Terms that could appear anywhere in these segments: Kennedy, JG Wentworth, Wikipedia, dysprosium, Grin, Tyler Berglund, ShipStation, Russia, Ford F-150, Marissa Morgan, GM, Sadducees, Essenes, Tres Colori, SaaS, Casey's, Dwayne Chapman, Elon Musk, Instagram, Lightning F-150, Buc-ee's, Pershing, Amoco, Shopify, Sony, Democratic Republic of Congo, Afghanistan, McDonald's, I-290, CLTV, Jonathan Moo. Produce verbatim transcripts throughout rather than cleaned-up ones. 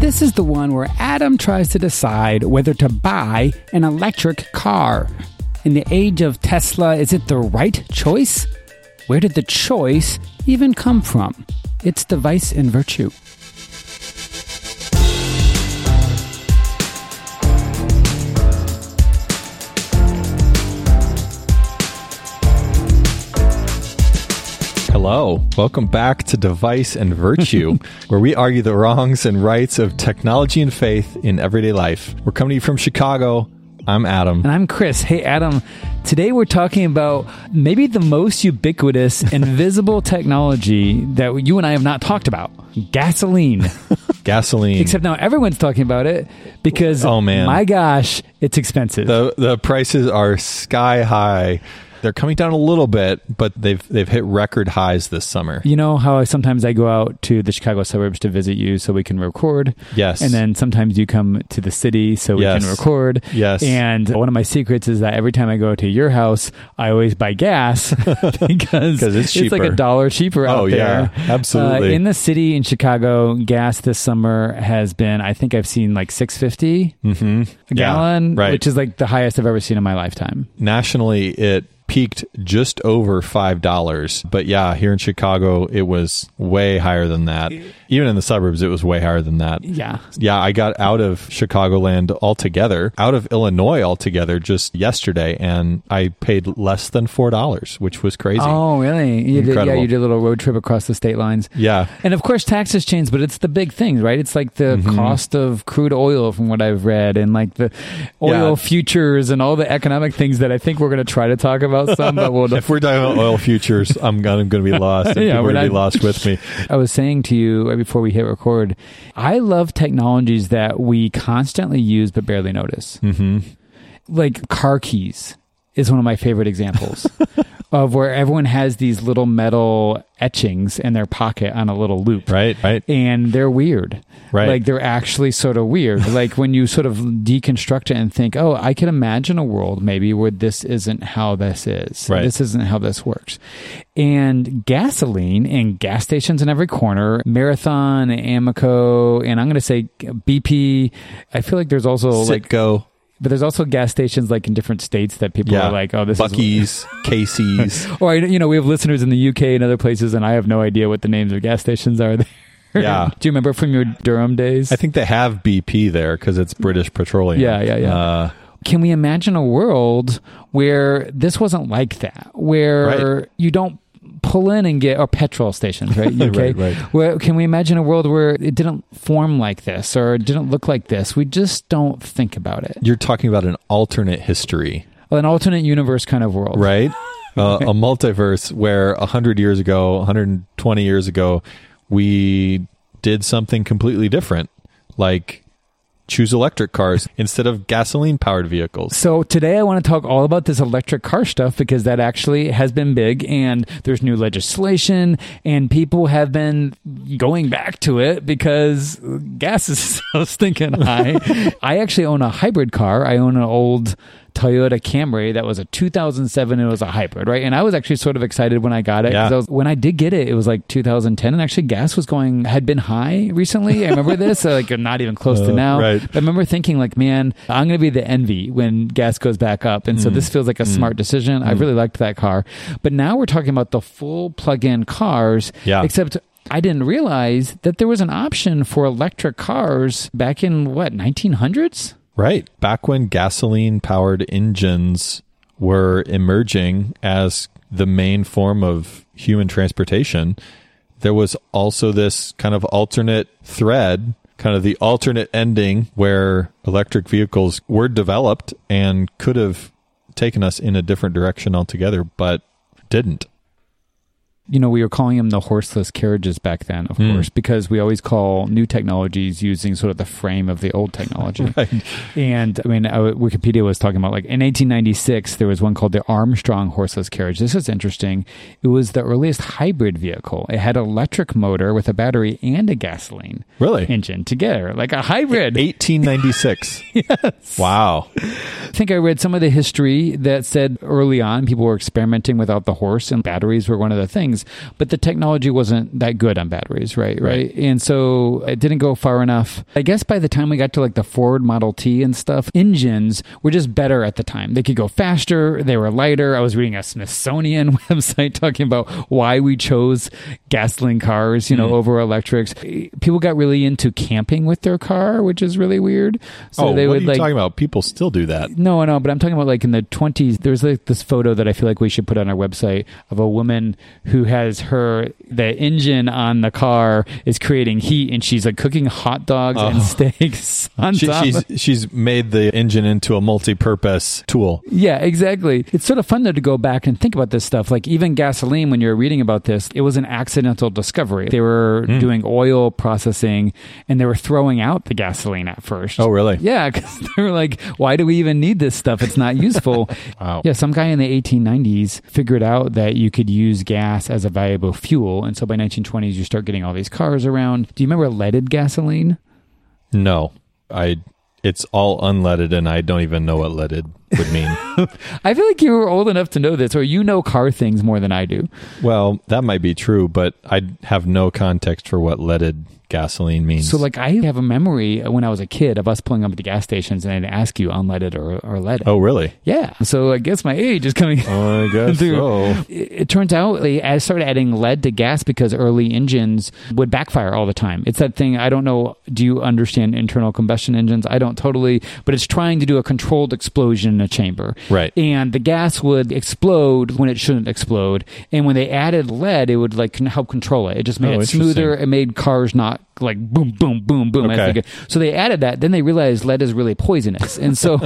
This is the one where Adam tries to decide whether to buy an electric car. In the age of Tesla, is it the right choice? Where did the choice even come from? It's the Vice and Virtue. Hello, welcome back to Device and Virtue, where we argue the wrongs and rights of technology and faith in everyday life. We're coming to you from Chicago. I'm Adam. And I'm Chris. Hey, Adam. Today we're talking about maybe the most ubiquitous and visible technology that you and I have not talked about. Gasoline. Gasoline. Except now everyone's talking about it because, oh man, my gosh, it's expensive. The, the prices are sky high. They're coming down a little bit, but they've they've hit record highs this summer. You know how I, sometimes I go out to the Chicago suburbs to visit you so we can record? Yes. And then sometimes you come to the city so we yes. can record. Yes. And one of my secrets is that every time I go to your house, I always buy gas because it's, cheaper. It's like a dollar cheaper out oh, there. Oh, yeah. Absolutely. Uh, in the city in Chicago, gas this summer has been, I think I've seen like six dollars and fifty cents mm-hmm. a gallon, yeah, right. which is like the highest I've ever seen in my lifetime. Nationally, it peaked just over five dollars. But yeah, here in Chicago, it was way higher than that. Even in the suburbs, it was way higher than that. Yeah. Yeah, I got out of Chicagoland altogether, out of Illinois altogether just yesterday, and I paid less than four dollars, which was crazy. Oh, really? You did, yeah, you did a little road trip across the state lines. Yeah. And of course, taxes change, but it's the big thing, right? It's like the mm-hmm. cost of crude oil from what I've read and like the oil yeah. futures and all the economic things that I think we're going to try to talk about. Some, but we'll if we're talking about oil futures, I'm going to be lost. yeah, we're going to be lost with me. I was saying to you right before we hit record, I love technologies that we constantly use but barely notice. Mm-hmm. Like car keys is one of my favorite examples of where everyone has these little metal etchings in their pocket on a little loop. Right, right. And they're weird. Right. Like they're actually sort of weird. Like when you sort of deconstruct it and think, oh, I can imagine a world maybe where this isn't how this is. Right. This isn't how this works. And gasoline and gas stations in every corner, Marathon, Amoco, and I'm going to say B P. I feel like there's also Sit like... Go. But there's also gas stations like in different states that people yeah. are like, oh, this Buc-ee's, is... Buc-ee's, Casey's. Or, you know, we have listeners in the U K and other places, and I have no idea what the names of gas stations are there. Yeah. Do you remember from your Durham days? I think they have B P there because it's British Petroleum. Yeah, yeah, yeah. Uh, Can we imagine a world where this wasn't like that, where right. you don't pull in and get, or petrol stations, right? U K. right, right. Where, can we imagine a world where it didn't form like this or it didn't look like this? We just don't think about it. You're talking about an alternate history. An alternate universe kind of world. Right? uh, a multiverse where one hundred years ago, one hundred twenty years ago, we did something completely different. Like... choose electric cars instead of gasoline-powered vehicles. So today I want to talk all about this electric car stuff because that actually has been big and there's new legislation and people have been going back to it because gas is so stinking high. I actually own a hybrid car. I own an old Toyota Camry that was a two thousand seven and it was a hybrid, right? And I was actually sort of excited when I got it. Yeah. I was, when I did get it, it was like two thousand ten and actually gas was going, had been high recently. I remember this, so like not even close uh, to now. Right. But I remember thinking like, man, I'm going to be the envy when gas goes back up. And mm. so this feels like a mm. smart decision. Mm. I really liked that car. But now we're talking about the full plug-in cars, yeah. except I didn't realize that there was an option for electric cars back in what, nineteen hundreds? Right. Back when gasoline-powered engines were emerging as the main form of human transportation, there was also this kind of alternate thread, kind of the alternate ending where electric vehicles were developed and could have taken us in a different direction altogether, but didn't. you know, we were calling them the horseless carriages back then, of mm. course, because we always call new technologies using sort of the frame of the old technology. Right. And I mean, Wikipedia was talking about, like, in eighteen ninety-six, there was one called the Armstrong Horseless Carriage. This is interesting. It was the earliest hybrid vehicle. It had an electric motor with a battery and a gasoline really? engine together, like a hybrid. eighteen ninety-six Yes. Wow. I think I read some of the history that said early on people were experimenting without the horse, and batteries were one of the things. But the technology wasn't that good on batteries, right? Right. And so it didn't go far enough. I guess by the time we got to like the Ford Model T and stuff, engines were just better at the time. They could go faster. They were lighter. I was reading a Smithsonian website talking about why we chose gasoline cars, you know, mm-hmm. over electrics. People got really into camping with their car, which is really weird. So oh, they what would, are you like, talking about? People still do that. No, no. But I'm talking about like in the twenties, there's like this photo that I feel like we should put on our website of a woman who has her, the engine on the car is creating heat, and she's like cooking hot dogs oh. and steaks on she, top. She's, she's made the engine into a multi-purpose tool. Yeah, exactly. It's sort of fun though to go back and think about this stuff. Like even gasoline, when you're reading about this, it was an accidental discovery. They were mm. doing oil processing, and they were throwing out the gasoline at first. Oh, really? Yeah, because they were like, why do we even need this stuff? It's not useful. Wow. Yeah, some guy in the eighteen nineties figured out that you could use gas as a valuable fuel. And so by nineteen twenties, you start getting all these cars around. Do you remember leaded gasoline? No, I. It's all unleaded, and I don't even know what leaded would mean. I feel like you were old enough to know this, or you know car things more than I do. Well, that might be true, but I have no context for what leaded gasoline means. So, like, I have a memory when I was a kid of us pulling up at the gas stations, and I'd ask you unleaded or, or leaded. Oh, really? Yeah. So I guess my age is coming. Oh, I guess so. It, it turns out they started adding lead to gas because early engines would backfire all the time. It's that thing. I don't know. Do you understand internal combustion engines? I don't totally, but it's trying to do a controlled explosion in a chamber. Right. And the gas would explode when it shouldn't explode. And when they added lead, it would like help control it. It just made oh, it smoother. It made cars not like boom, boom, boom, boom. Okay. So they added that. Then they realized lead is really poisonous. And so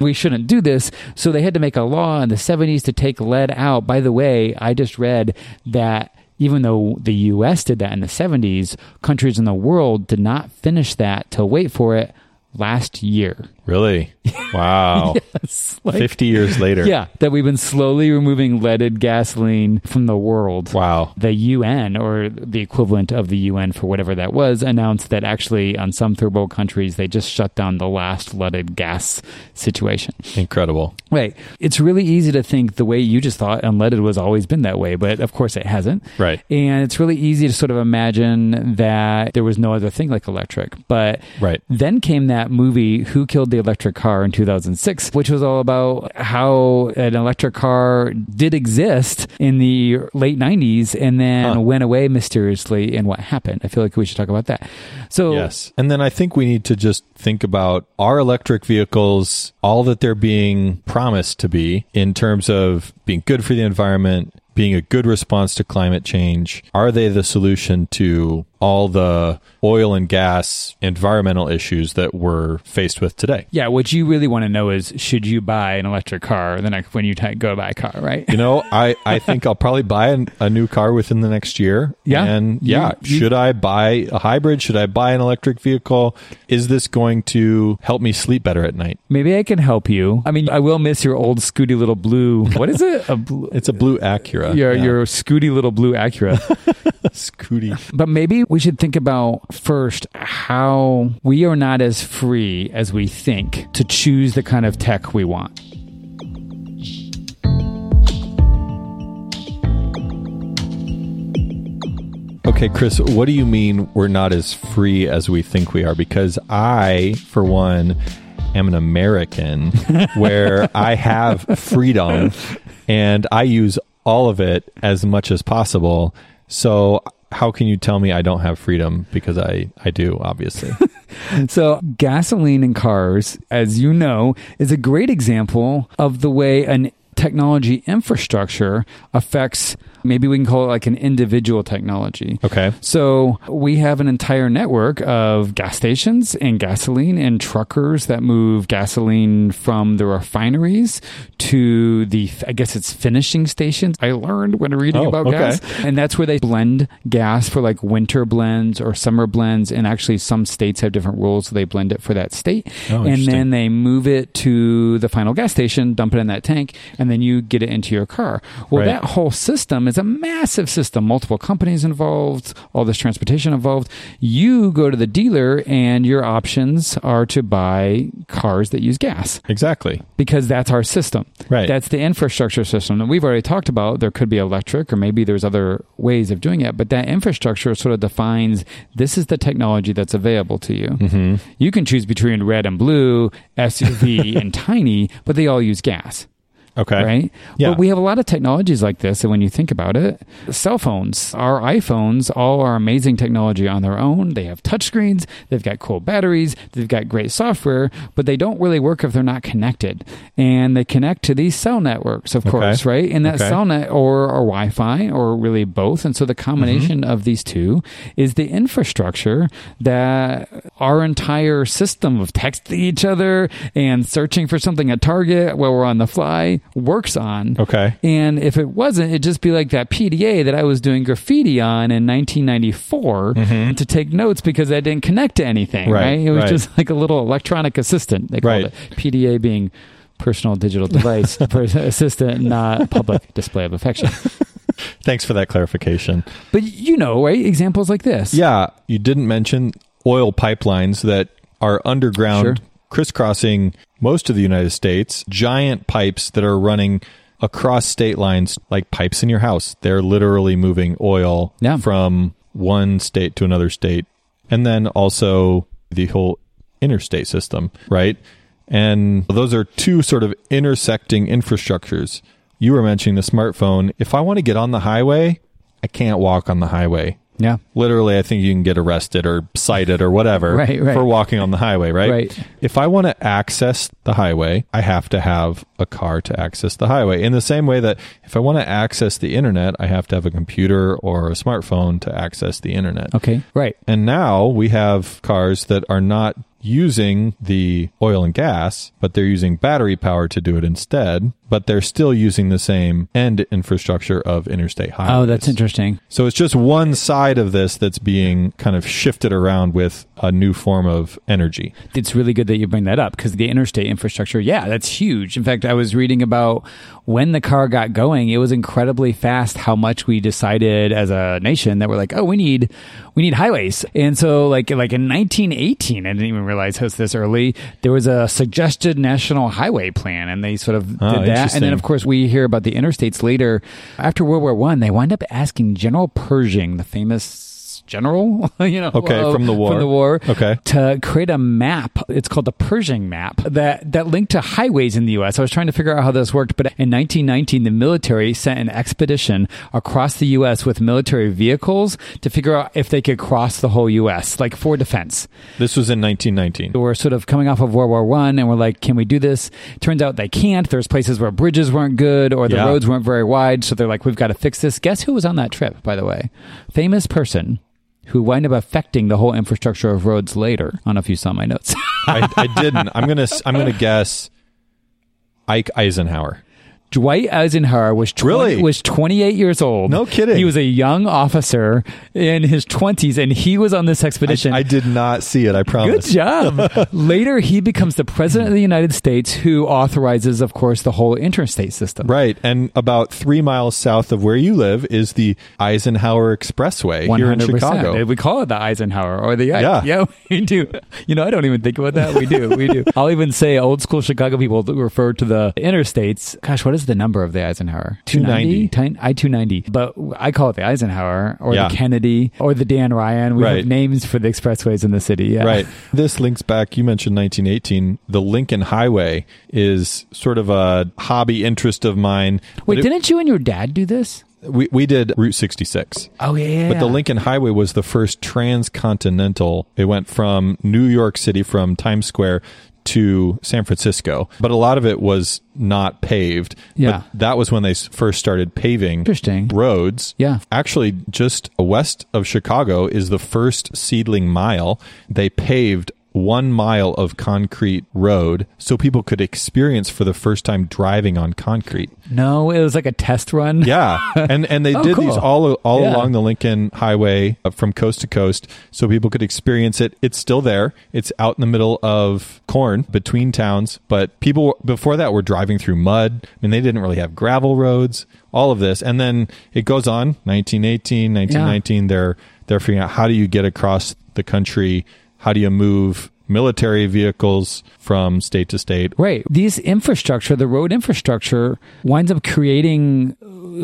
we shouldn't do this. So they had to make a law in the seventies to take lead out. By the way, I just read that even though the U S did that in the seventies, countries in the world did not finish that till, wait for it, last year. Really? Wow. Yes. Like, fifty years later. Yeah. That we've been slowly removing leaded gasoline from the world. Wow. The U N, or the equivalent of the U N for whatever that was, announced that actually on some third world countries, they just shut down the last leaded gas situation. Incredible. Right. It's really easy to think the way you just thought unleaded was always been that way, but of course it hasn't. Right. And it's really easy to sort of imagine that there was no other thing like electric. But right. then came that movie, Who Killed the Electric Car, in two thousand six, which was all about how an electric car did exist in the late nineties and then huh. went away mysteriously, and what happened. I feel like we should talk about that. So yes. And then I think we need to just think about our electric vehicles, all that they're being promised to be in terms of being good for the environment, being a good response to climate change. Are they the solution to all the oil and gas environmental issues that we're faced with today? Yeah, what you really want to know is, should you buy an electric car the next, when you t- go buy a car, right? You know, I, I think I'll probably buy an, a new car within the next year. Yeah. And yeah, you, you, should I buy a hybrid? Should I buy an electric vehicle? Is this going to help me sleep better at night? Maybe I can help you. I mean, I will miss your old scooty little blue. What is it? A blue, it's a blue Acura. Your, yeah. your scooty little blue Acura. Scooty. But maybe we should think about first how we are not as free as we think to choose the kind of tech we want. Okay, Chris, what do you mean we're not as free as we think we are? Because I, for one, am an American where I have freedom and I use all of it as much as possible. So how can you tell me I don't have freedom? Because I, I do, obviously. So gasoline in cars, as you know, is a great example of the way an technology infrastructure affects Maybe we can call it like an individual technology. Okay. So we have an entire network of gas stations and gasoline and truckers that move gasoline from the refineries to the, I guess it's finishing stations. I learned when reading oh, about okay. gas. And that's where they blend gas for like winter blends or summer blends. And actually some states have different rules. So they blend it for that state. Oh, and then they move it to the final gas station, dump it in that tank, and then you get it into your car. Well, right. that whole system is a massive system. Multiple companies involved, all this transportation involved. You go to the dealer and your options are to buy cars that use gas. Exactly. Because that's our system. Right. That's the infrastructure system that we've already talked about. There could be electric or maybe there's other ways of doing it, but that infrastructure sort of defines this is the technology that's available to you. Mm-hmm. You can choose between red and blue, S U V and tiny, but they all use gas. Okay. Right? Yeah. But we have a lot of technologies like this. And when you think about it, cell phones, our iPhones, all are amazing technology on their own. They have touchscreens. They've got cool batteries. They've got great software, but they don't really work if they're not connected. And they connect to these cell networks, of okay. course, right? And that okay. cell net or, or Wi-Fi or really both. And so the combination mm-hmm. of these two is the infrastructure that our entire system of texting each other and searching for something at Target while we're on the fly works on. Okay. And if it wasn't, it'd just be like that P D A that I was doing graffiti on in nineteen ninety-four mm-hmm. to take notes because I didn't connect to anything. Right. right? It was right. just like a little electronic assistant. They called right. it P D A being personal digital device assistant, not public display of affection. Thanks for that clarification. But you know, right? Examples like this. Yeah. You didn't mention oil pipelines that are underground sure. crisscrossing most of the United States, giant pipes that are running across state lines, like pipes in your house. They're literally moving oil yeah. from one state to another state. And then also the whole interstate system, right? And those are two sort of intersecting infrastructures. You were mentioning the smartphone. If I want to get on the highway, I can't walk on the highway. Yeah. Literally, I think you can get arrested or cited or whatever right, right. for walking on the highway, right? Right. If I want to access the highway, I have to have a car to access the highway. In the same way that if I want to access the internet, I have to have a computer or a smartphone to access the internet. Okay. Right. And now we have cars that are not using the oil and gas, but they're using battery power to do it instead, but they're still using the same end infrastructure of interstate highways. Oh, that's interesting. So it's just one side of this that's being kind of shifted around with a new form of energy. It's really good that you bring that up because the interstate infrastructure, yeah, that's huge. In fact, I was reading about when the car got going, it was incredibly fast how much we decided as a nation that we're like, oh, we need we need highways. And so like like in nineteen eighteen, I didn't even realize realize host this early, there was a suggested national highway plan and they sort of oh, did that. And then of course we hear about the interstates later. After World War One, they wind up asking General Pershing, the famous general, you know, okay, of, from the war, from the war, okay, to create a map. It's called the Pershing map that that linked to highways in the U S I was trying to figure out how this worked, but in nineteen nineteen, the military sent an expedition across the U S with military vehicles to figure out if they could cross the whole U S, like for defense. This was in nineteen nineteen. We're sort of coming off of World War One, and we're like, can we do this? Turns out they can't. There's places where bridges weren't good or the yeah. roads weren't very wide, so they're like, we've got to fix this. Guess who was on that trip, by the way? Famous person who wind up affecting the whole infrastructure of roads later. I don't know if you saw my notes. I, I didn't. I'm gonna. I'm gonna guess. Ike Eisenhower. Dwight Eisenhower was twenty, really? was twenty-eight years old. No kidding. He was a young officer in his twenties, and he was on this expedition. I, I did not see it, I promise. Good job. Later, he becomes the president of the United States, who authorizes, of course, the whole interstate system. Right. And about three miles south of where you live is the Eisenhower Expressway one hundred percent. Here in Chicago. We call it the Eisenhower or the I- yeah. yeah, we do. You know, I don't even think about that. We do. We do. I'll even say old school Chicago people refer to the interstates. Gosh, what is the number of the Eisenhower? two ninety. I two ninety. But I call it the Eisenhower or yeah. the Kennedy or the Dan Ryan. We right. have names for the expressways in the city. Yeah. Right. This links back, you mentioned nineteen eighteen. The Lincoln Highway is sort of a hobby interest of mine. Wait, it, didn't you and your dad do this? We we did Route sixty-six. Oh, yeah, yeah. But the Lincoln Highway was the first transcontinental. It went from New York City, from Times Square to San Francisco, but a lot of it was not paved. Yeah. But that was when they first started paving Interesting. roads. Yeah. Actually, just west of Chicago is the first seedling mile. They paved one mile of concrete road so people could experience for the first time driving on concrete. No, it was like a test run. Yeah. And and they oh, did cool. these all all yeah. along the Lincoln Highway uh, from coast to coast so people could experience it. It's still there. It's out in the middle of corn between towns. But people before that were driving through mud. I mean, they didn't really have gravel roads, all of this. And then it goes on, nineteen eighteen, nineteen nineteen, yeah. they're, they're figuring out how do you get across the country. How do you move military vehicles from state to state? Right. These infrastructure, the road infrastructure, winds up creating,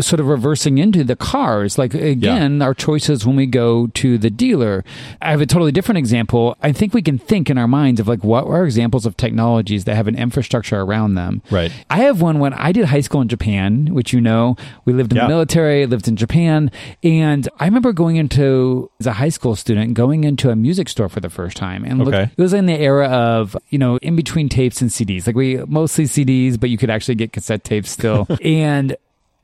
sort of reversing into the cars. Like, again, yeah. our choices when we go to the dealer. I have a totally different example. I think we can think in our minds of like, what are examples of technologies that have an infrastructure around them? Right. I have one when I did high school in Japan, which you know, we lived in yeah. the military, lived in Japan. And I remember going into, as a high school student, going into a music store for the first time. And okay. looked, it was in the era of, you know, in between tapes and C Ds. Like we, mostly C Ds, but you could actually get cassette tapes still. And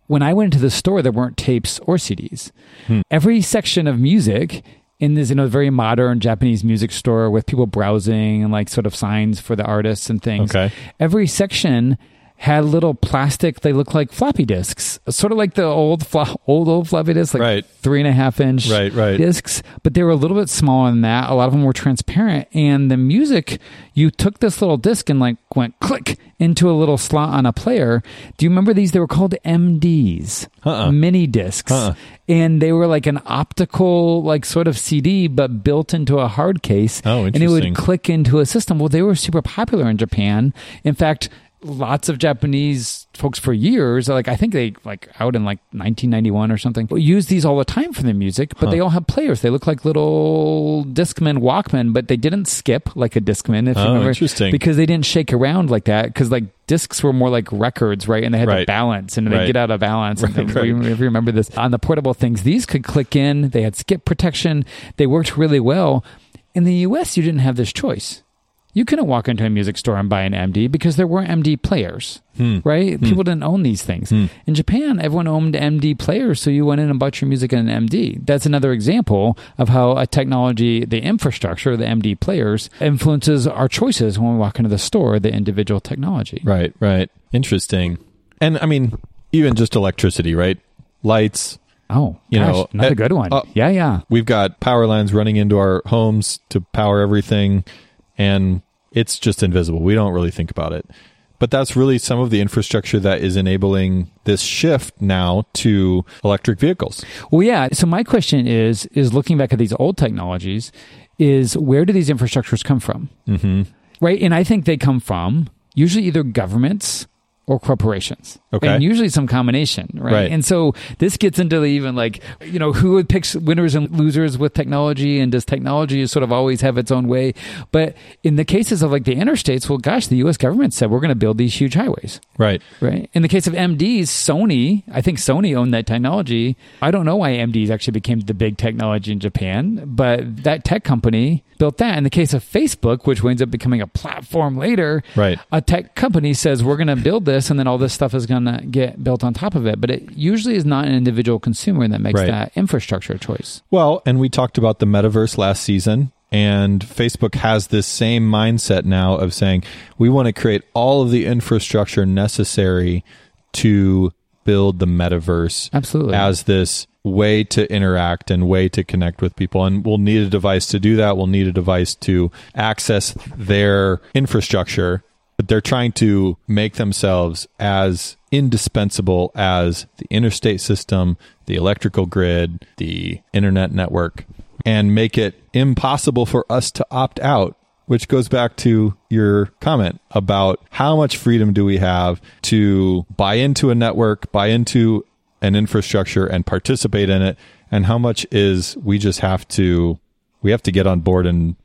when I went into the store, there weren't tapes or C Ds. Hmm. Every section of music in this, you know, very modern Japanese music store with people browsing and like sort of signs for the artists and things. Okay. Every section had little plastic, they look like floppy disks, sort of like the old, flo- old, old floppy disks, like right. three and a half inch right, right. disks, but they were a little bit smaller than that. A lot of them were transparent. And the music, you took this little disc and like went click into a little slot on a player. Do you remember these? They were called M Ds, uh-uh. mini discs. Uh-uh. And they were like an optical, like sort of C D, but built into a hard case. Oh, interesting. And it would click into a system. Well, they were super popular in Japan. In fact, lots of Japanese folks for years, like I think they like out in like nineteen ninety-one or something, use these all the time for their music, but huh. they all have players. They look like little Discman, Walkman, but they didn't skip like a Discman, if oh, you remember. Interesting. Because they didn't shake around like that, because like discs were more like records, right? And they had right. to balance and they'd right. get out of balance. Right, and things. Right. If you remember this, on the portable things, these could click in, they had skip protection, they worked really well. In the U S, you didn't have this choice. You couldn't walk into a music store and buy an M D because there weren't M D players, hmm. right? Hmm. People didn't own these things. Hmm. In Japan, everyone owned M D players, so you went in and bought your music in an M D. That's another example of how a technology, the infrastructure, the M D players, influences our choices when we walk into the store, the individual technology. Right, right. Interesting. And, I mean, even just electricity, right? Lights. Oh, you gosh, know, not a good one. Uh, yeah, yeah. We've got power lines running into our homes to power everything, and it's just invisible. We don't really think about it. But that's really some of the infrastructure that is enabling this shift now to electric vehicles. Well, yeah. So my question is, is looking back at these old technologies, is where do these infrastructures come from? Mm-hmm. Right? And I think they come from usually either governments or corporations. Okay. And usually some combination, right? right? And so this gets into the even like, you know, who picks winners and losers with technology, and does technology sort of always have its own way? But in the cases of like the interstates, well, gosh, the U S government said, we're going to build these huge highways. Right. Right. In the case of M Ds, Sony, I think Sony owned that technology. I don't know why M Ds actually became the big technology in Japan, but that tech company built that. In the case of Facebook, which winds up becoming a platform later, right. a tech company says, we're going to build this. And then all this stuff is going to get built on top of it. But it usually is not an individual consumer that makes right. that infrastructure choice. Well, and we talked about the metaverse last season. And Facebook has this same mindset now of saying, we want to create all of the infrastructure necessary to build the metaverse. Absolutely. As this way to interact and way to connect with people. And we'll need a device to do that. We'll need a device to access their infrastructure. But they're trying to make themselves as indispensable as the interstate system, the electrical grid, the internet network, and make it impossible for us to opt out, which goes back to your comment about how much freedom do we have to buy into a network, buy into an infrastructure and participate in it, and how much is we just have to, we have to get on board and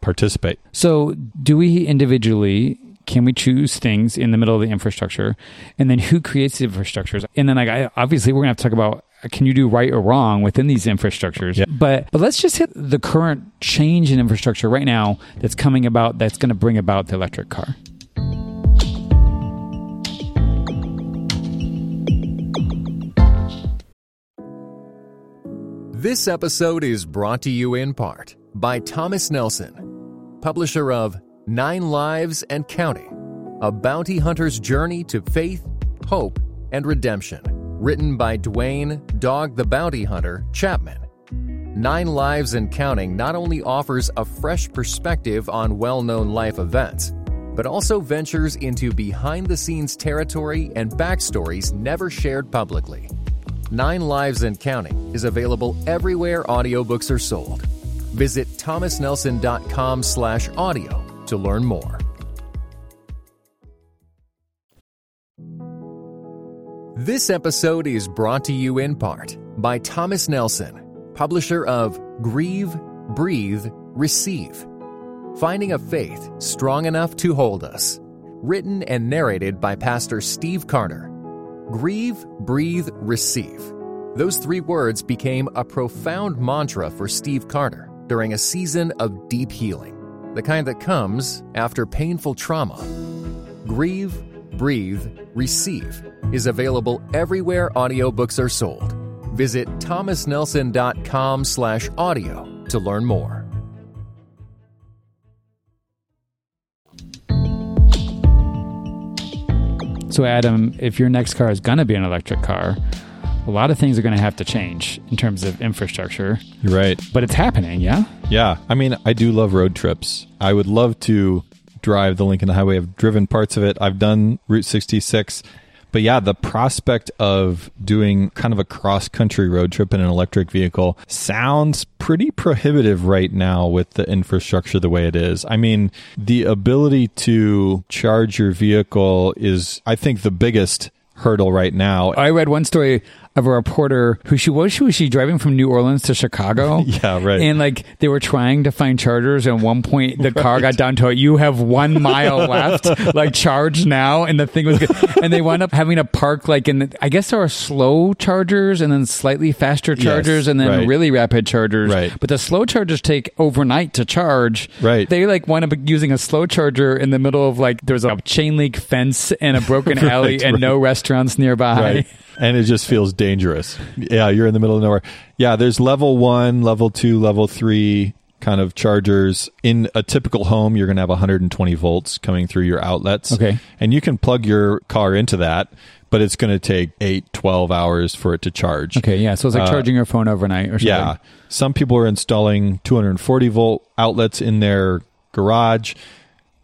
participate. So do we individually... Can we choose things in the middle of the infrastructure? And then who creates the infrastructures? And then like, I, obviously, we're going to have to talk about can you do right or wrong within these infrastructures? Yeah. But but let's just hit the current change in infrastructure right now that's coming about, that's going to bring about the electric car. This episode is brought to you in part by Thomas Nelson, publisher of Nine Lives and Counting, A Bounty Hunter's Journey to Faith, Hope, and Redemption, written by Dwayne Dog the Bounty Hunter Chapman. Nine Lives and Counting not only offers a fresh perspective on well-known life events, but also ventures into behind-the-scenes territory and backstories never shared publicly. Nine Lives and Counting is available everywhere audiobooks are sold. Visit thomasnelson.com slash audio to learn more. This episode is brought to you in part by Thomas Nelson, publisher of Grieve, Breathe, Receive, Finding a Faith Strong Enough to Hold Us, written and narrated by Pastor Steve Carter. Grieve, breathe, receive. Those three words became a profound mantra for Steve Carter during a season of deep healing, the kind that comes after painful trauma. Grieve, breathe, receive is available everywhere audiobooks are sold. Visit thomasnelson.com slash audio to learn more. So Adam, if your next car is going to be an electric car, a lot of things are going to have to change in terms of infrastructure. You're right. But it's happening, yeah? Yeah. I mean, I do love road trips. I would love to drive the Lincoln Highway. I've driven parts of it. I've done Route sixty-six. But yeah, the prospect of doing kind of a cross-country road trip in an electric vehicle sounds pretty prohibitive right now with the infrastructure the way it is. I mean, the ability to charge your vehicle is, I think, the biggest hurdle right now. I read one story of a reporter who she was, she was she driving from New Orleans to Chicago. Yeah, right. And like they were trying to find chargers. And at one point, the right. car got down to it. You have one mile left, like charge now. And the thing was good. And they wound up having to park like in, the, I guess there are slow chargers and then slightly faster chargers yes, and then right. really rapid chargers. Right. But the slow chargers take overnight to charge. Right. They like wound up using a slow charger in the middle of like, there's a chain link fence and a broken right, alley and right. no restaurants nearby. Right. And it just feels dangerous. Yeah, you're in the middle of nowhere. Yeah, there's level one, level two, level three kind of chargers. In a typical home, you're going to have one hundred twenty volts coming through your outlets. Okay. And you can plug your car into that, but it's going to take eight, twelve hours for it to charge. Okay, yeah. So it's like charging uh, your phone overnight or something. Yeah. Some people are installing two hundred forty volt outlets in their garage.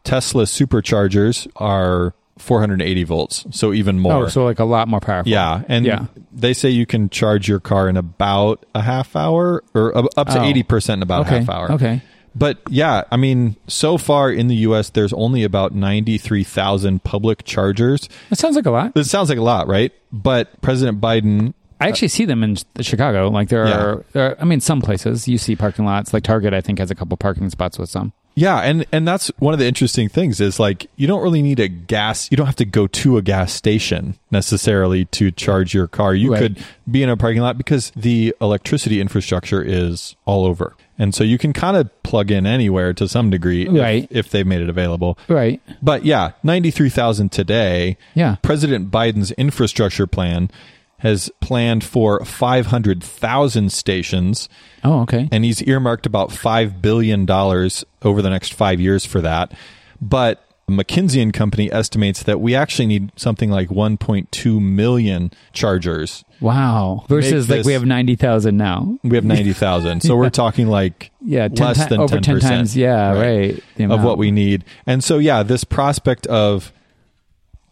Tesla superchargers are four hundred eighty volts, so even more. Oh, so like a lot more powerful. Yeah, and yeah. they say you can charge your car in about a half hour, or up to oh. eighty percent in about okay. a half hour. Okay. But yeah, I mean, so far in the U S, there's only about ninety-three thousand public chargers. That sounds like a lot. It sounds like a lot, right? But President Biden... I actually see them in Chicago. Like there are, yeah. there are, I mean, some places you see parking lots. Like Target, I think, has a couple parking spots with some. Yeah, and, and that's one of the interesting things is like you don't really need a gas. You don't have to go to a gas station necessarily to charge your car. You right. could be in a parking lot because the electricity infrastructure is all over. And so you can kind of plug in anywhere to some degree right. if, if they've made it available. Right. But yeah, ninety-three thousand today. Yeah. President Biden's infrastructure plan has planned for five hundred thousand stations. Oh, okay. And he's earmarked about five billion dollars over the next five years for that. But McKinsey and Company estimates that we actually need something like one point two million chargers. Wow. Versus this, like we have ninety thousand now. We have ninety thousand. So yeah. we're talking like yeah, less ti- than over ten percent. ten times, yeah, right. right of what we need. And so, yeah, this prospect of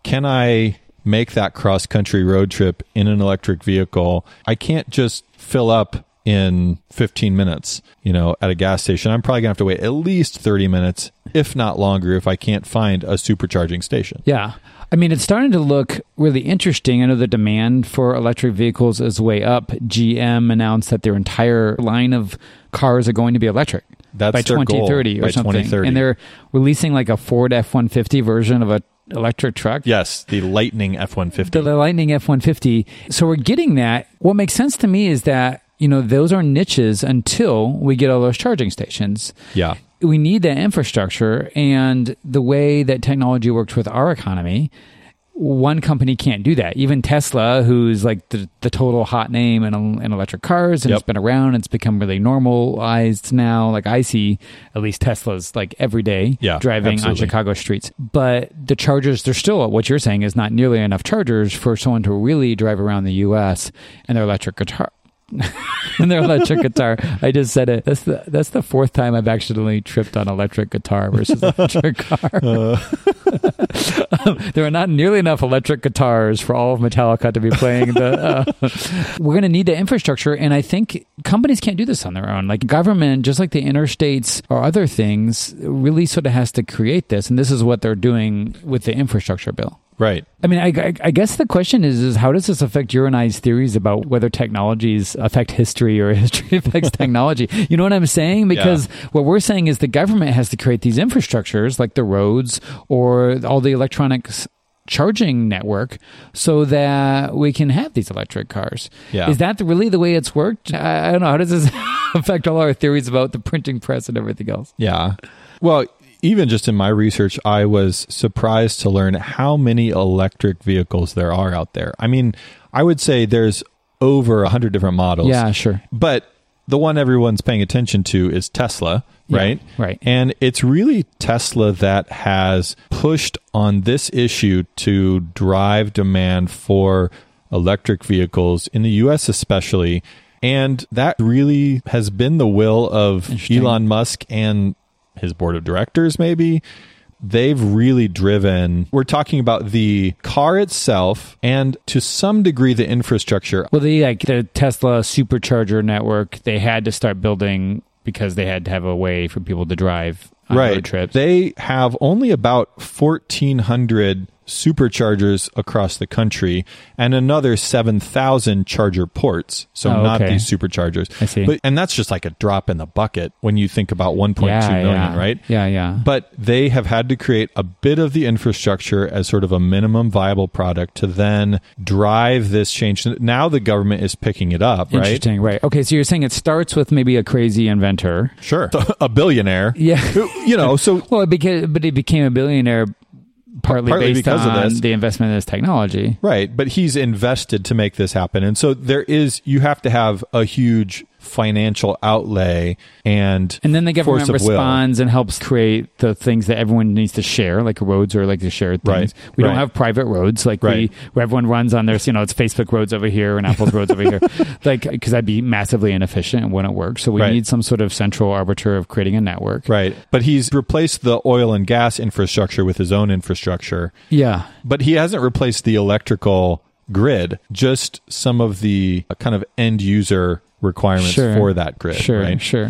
can I... make that cross-country road trip in an electric vehicle. I can't just fill up in fifteen minutes, you know, at a gas station. I'm probably going to have to wait at least thirty minutes, if not longer, if I can't find a supercharging station. Yeah. I mean, it's starting to look really interesting. I know the demand for electric vehicles is way up. G M announced that their entire line of cars are going to be electric. That's by their twenty thirty goal, or by something. twenty thirty. And they're releasing like a Ford F one fifty version of a electric truck? Yes, the Lightning F one fifty. The Lightning F one fifty. So we're getting that. What makes sense to me is that, you know, those are niches until we get all those charging stations. Yeah. We need that infrastructure, and the way that technology works with our economy, one company can't do that. Even Tesla, who's like the, the total hot name in, in electric cars, and yep. it's been around, it's become really normalized now. Like I see at least Teslas like every day yeah, driving absolutely. on Chicago streets. But the chargers, they're still, what you're saying is not nearly enough chargers for someone to really drive around the U S and their electric guitar. And their electric guitar. I just said it. That's the that's the fourth time I've accidentally tripped on electric guitar versus electric car. Uh. um, there are not nearly enough electric guitars for all of Metallica to be playing. The, uh, we're going to need the infrastructure, and I think companies can't do this on their own. Like government, just like the interstates or other things, really sort of has to create this, and this is what they're doing with the infrastructure bill. Right. I mean, I, I, I guess the question is, is how does this affect your and I's theories about whether technologies affect history or history affects technology? You know what I'm saying? Because yeah. what we're saying is the government has to create these infrastructures like the roads or all the electronics charging network so that we can have these electric cars. Yeah. Is that really the way it's worked? I, I don't know. How does this affect all our theories about the printing press and everything else? Yeah. Well, even just in my research, I was surprised to learn how many electric vehicles there are out there. I mean, I would say there's over one hundred different models. Yeah, sure. But the one everyone's paying attention to is Tesla, yeah, right? Right. And it's really Tesla that has pushed on this issue to drive demand for electric vehicles in the U S especially. And that really has been the will of Elon Musk and his board of directors, maybe. They've really driven. We're talking about the car itself and to some degree the infrastructure. Well, the, like, the Tesla supercharger network, they had to start building because they had to have a way for people to drive on right. road trips. They have only about fourteen hundred superchargers across the country and another seven thousand charger ports. So oh, not okay. these superchargers. I see. But, and that's just like a drop in the bucket when you think about one point two yeah, million, yeah. right? Yeah, yeah. But they have had to create a bit of the infrastructure as sort of a minimum viable product to then drive this change. Now the government is picking it up, right? Interesting, right. Okay, so you're saying it starts with maybe a crazy inventor. Sure. A billionaire. Yeah. You know, so... well, it became, but he became a billionaire... Partly, Partly based because on of this. the investment in this technology. Right. But he's invested to make this happen. And so there is, you have to have a huge financial outlay and And then the government responds will. and helps create the things that everyone needs to share, like roads or like the shared things. Right. We right. don't have private roads, like right. we, where everyone runs on their, you know, it's Facebook roads over here and Apple's roads over here, like, because that'd be massively inefficient and wouldn't work. So we right. need some sort of central arbiter of creating a network. Right. But he's replaced the oil and gas infrastructure with his own infrastructure. Yeah. But he hasn't replaced the electrical grid, just some of the kind of end user requirements sure, for that grid. Sure, right? sure.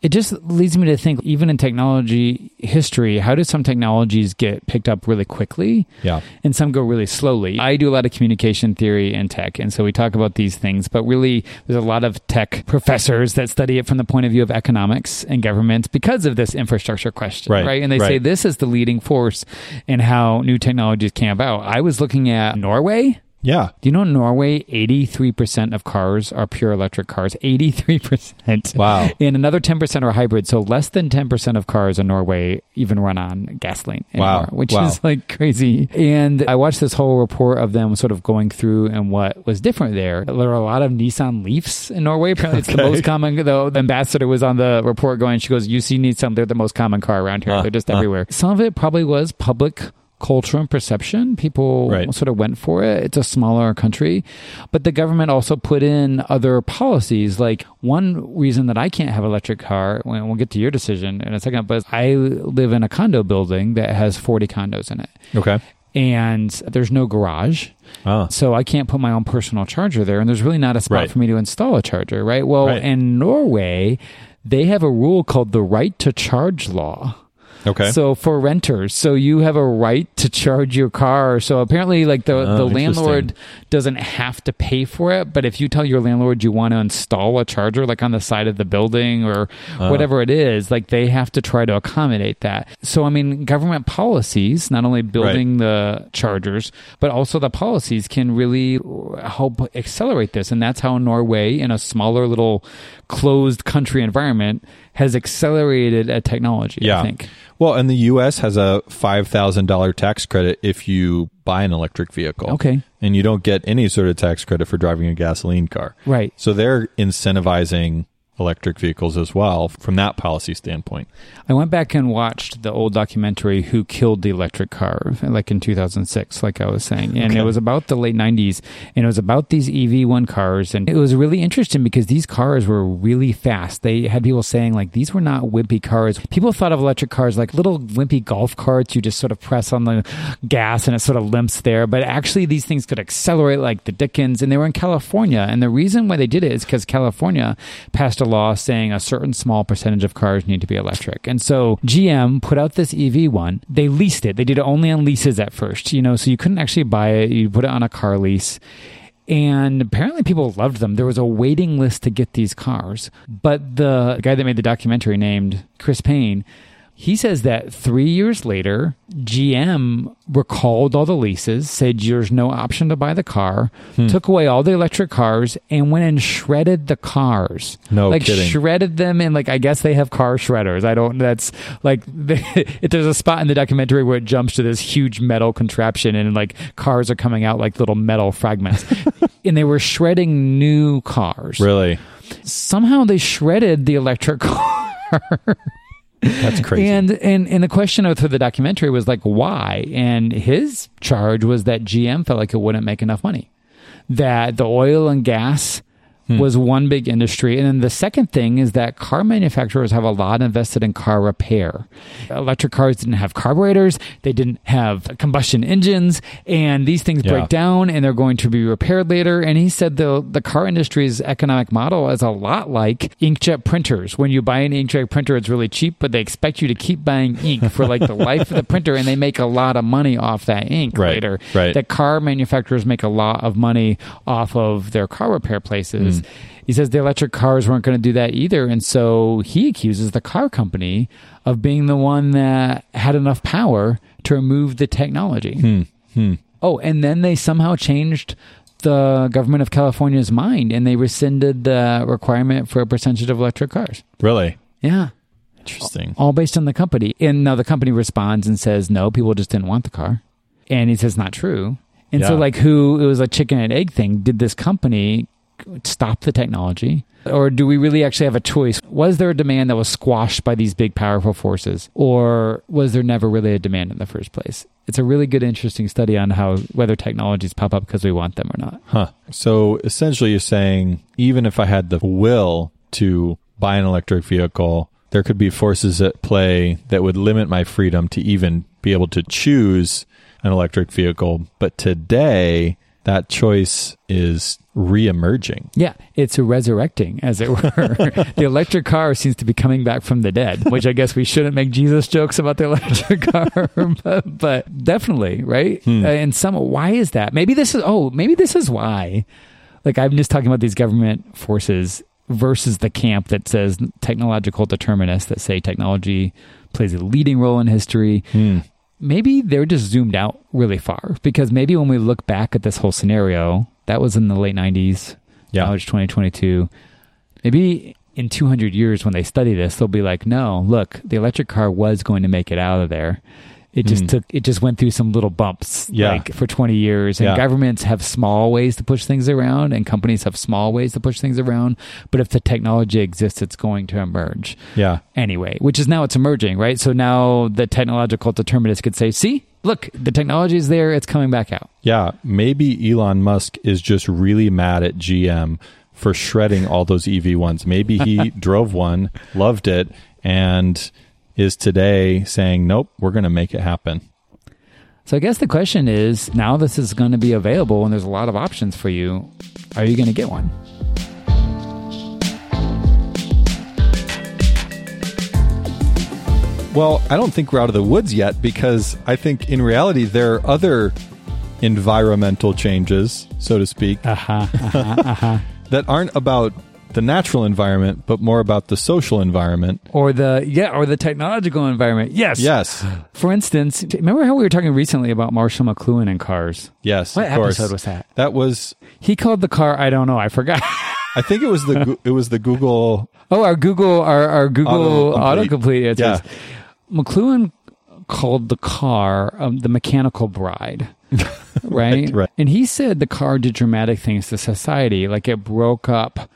It just leads me to think, even in technology history, how do some technologies get picked up really quickly? Yeah. And some go really slowly. I do a lot of communication theory and tech, and so we talk about these things, but really there's a lot of tech professors that study it from the point of view of economics and government because of this infrastructure question, right? right? And they right. say this is the leading force in how new technologies came about. I was looking at Norway. Yeah. Do you know in Norway, eighty-three percent of cars are pure electric cars? eighty-three percent. Wow. And another ten percent are hybrid. So less than ten percent of cars in Norway even run on gasoline anymore, wow. which wow. is like crazy. And I watched this whole report of them sort of going through and what was different there. There are a lot of Nissan Leafs in Norway. Apparently it's okay. the most common, though. The ambassador was on the report going, she goes, you see Nissan, they're the most common car around here. Uh, they're just uh. everywhere. Some of it probably was public culture and perception. People right. sort of went for it. It's a smaller country. But the government also put in other policies. Like one reason that I can't have an electric car, and we'll get to your decision in a second, but I live in a condo building that has forty condos in it. Okay. And there's no garage. Oh. So I can't put my own personal charger there. And there's really not a spot right. for me to install a charger, right? Well, right. in Norway, they have a rule called the right to charge law. Okay. So for renters, so you have a right to charge your car. So apparently, like the oh, the landlord doesn't have to pay for it, but if you tell your landlord you want to install a charger, like on the side of the building or oh. whatever it is, like they have to try to accommodate that. So I mean, government policies, not only building right. the chargers, but also the policies can really help accelerate this, and that's how Norway, in a smaller little closed country environment, has accelerated a technology, yeah. I think. Well, and the U S has a five thousand dollars tax credit if you buy an electric vehicle. Okay. And you don't get any sort of tax credit for driving a gasoline car. Right. So they're incentivizing electric vehicles as well from that policy standpoint. I went back and watched the old documentary Who Killed the Electric Car, like in two thousand six, like I was saying. And okay. it was about the late nineties, and it was about these E V one cars. And it was really interesting because these cars were really fast. They had people saying, like, these were not wimpy cars. People thought of electric cars like little wimpy golf carts. You just sort of press on the gas and it sort of limps there. But actually, these things could accelerate like the Dickens. And they were in California. And the reason why they did it is because California passed a law saying a certain small percentage of cars need to be electric. And so G M put out this E V one. They leased it. They did it only on leases at first, you know, so you couldn't actually buy it. You put it on a car lease. And apparently people loved them. There was a waiting list to get these cars. But the guy that made the documentary, named Chris Payne, he says that three years later, G M recalled all the leases, said there's no option to buy the car, hmm. took away all the electric cars, and went and shredded the cars. No like, kidding. Like, shredded them, and, like, I guess they have car shredders. I don't, that's, like, if there's a spot in the documentary where it jumps to this huge metal contraption, and, like, cars are coming out like little metal fragments. And they were shredding new cars. Really? Somehow they shredded the electric car. That's crazy. And, and and the question of the documentary was like, why? And his charge was that G M felt like it wouldn't make enough money, that the oil and gas hmm. was one big industry. And then the second thing is that car manufacturers have a lot invested in car repair. Electric cars didn't have carburetors. They didn't have combustion engines. And these things yeah. break down and they're going to be repaired later. And he said the, the car industry's economic model is a lot like inkjet printers. When you buy an inkjet printer, it's really cheap, but they expect you to keep buying ink for like the life of the printer. And they make a lot of money off that ink right, later. Right. That car manufacturers make a lot of money off of their car repair places. Mm. He says the electric cars weren't going to do that either. And so he accuses the car company of being the one that had enough power to remove the technology. Hmm. Hmm. Oh, and then they somehow changed the government of California's mind and they rescinded the requirement for a percentage of electric cars. Really? Yeah. Interesting. All based on the company. And now the company responds and says, no, people just didn't want the car. And he says, not true. And yeah. so like who, it was a chicken and egg thing. Did this company stop the technology? Or do we really actually have a choice? Was there a demand that was squashed by these big powerful forces? Or was there never really a demand in the first place? It's a really good, interesting study on how whether technologies pop up because we want them or not. Huh. So essentially you're saying, even if I had the will to buy an electric vehicle, there could be forces at play that would limit my freedom to even be able to choose an electric vehicle. But today, that choice is re-emerging. Yeah, it's resurrecting, as it were. The electric car seems to be coming back from the dead, which I guess we shouldn't make Jesus jokes about the electric car, but, but definitely, right? Hmm. And some, why is that? Maybe this is, oh, maybe this is why. Like, I'm just talking about these government forces versus the camp that says technological determinists that say technology plays a leading role in history. Hmm. Maybe they're just zoomed out really far, because maybe when we look back at this whole scenario, that was in the late nineties, yeah. now it's twenty twenty-two. Maybe in two hundred years when they study this, they'll be like, no, look, the electric car was going to make it out of there. It just mm. took, it just went through some little bumps yeah. like for twenty years. And yeah. governments have small ways to push things around and companies have small ways to push things around. But if the technology exists, it's going to emerge. Yeah. Anyway, which is now it's emerging, right? So now the technological determinist could say, see, look, the technology is there. It's coming back out. Yeah. Maybe Elon Musk is just really mad at G M for shredding all those E V ones. Maybe he drove one, loved it, and is today saying, nope, we're going to make it happen. So I guess the question is, now this is going to be available and there's a lot of options for you. Are you going to get one? well, I don't think we're out of the woods yet, because I think in reality there are other environmental changes, so to speak, uh-huh, uh-huh, uh-huh. that aren't about the natural environment, but more about the social environment. Or the, yeah, or the technological environment. Yes. Yes. For instance, remember how we were talking recently about Marshall McLuhan and cars? Yes, What of episode course. was that? That was... He called the car, I don't know, I forgot. I think it was the it was the Google... Oh, our Google, our, our Google autocomplete. autocomplete it yeah. says. McLuhan called the car um, the mechanical bride. Right? Right? And he said the car did dramatic things to society. Like it broke up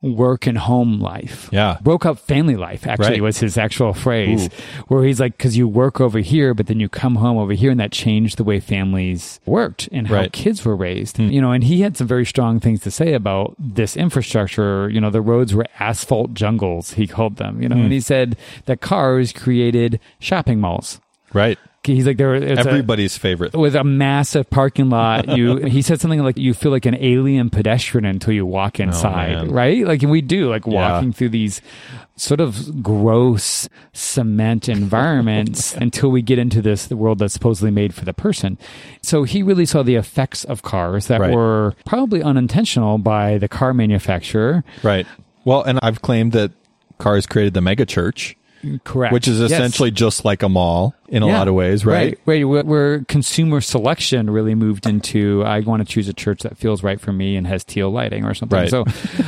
work and home life. Yeah. Broke up family life, actually, right. was his actual phrase. Ooh. Where he's like, because you work over here, but then you come home over here, and that changed the way families worked and how right. kids were raised. Mm. You know, and he had some very strong things to say about this infrastructure. You know, the roads were asphalt jungles, he called them. You know, mm. and he said that cars created shopping malls. Right. He's like, there. It's everybody's a, favorite. With a massive parking lot. You, he said something like, you feel like an alien pedestrian until you walk inside, oh, right? Like, and we do, like walking yeah. through these sort of gross cement environments until we get into this the world that's supposedly made for the person. So he really saw the effects of cars that right. were probably unintentional by the car manufacturer. Right. Well, and I've claimed that cars created the mega church. Correct. Which is essentially yes. just like a mall in a yeah. lot of ways, right? Right. right. Where consumer selection really moved into, I want to choose a church that feels right for me and has teal lighting or something. Right. So,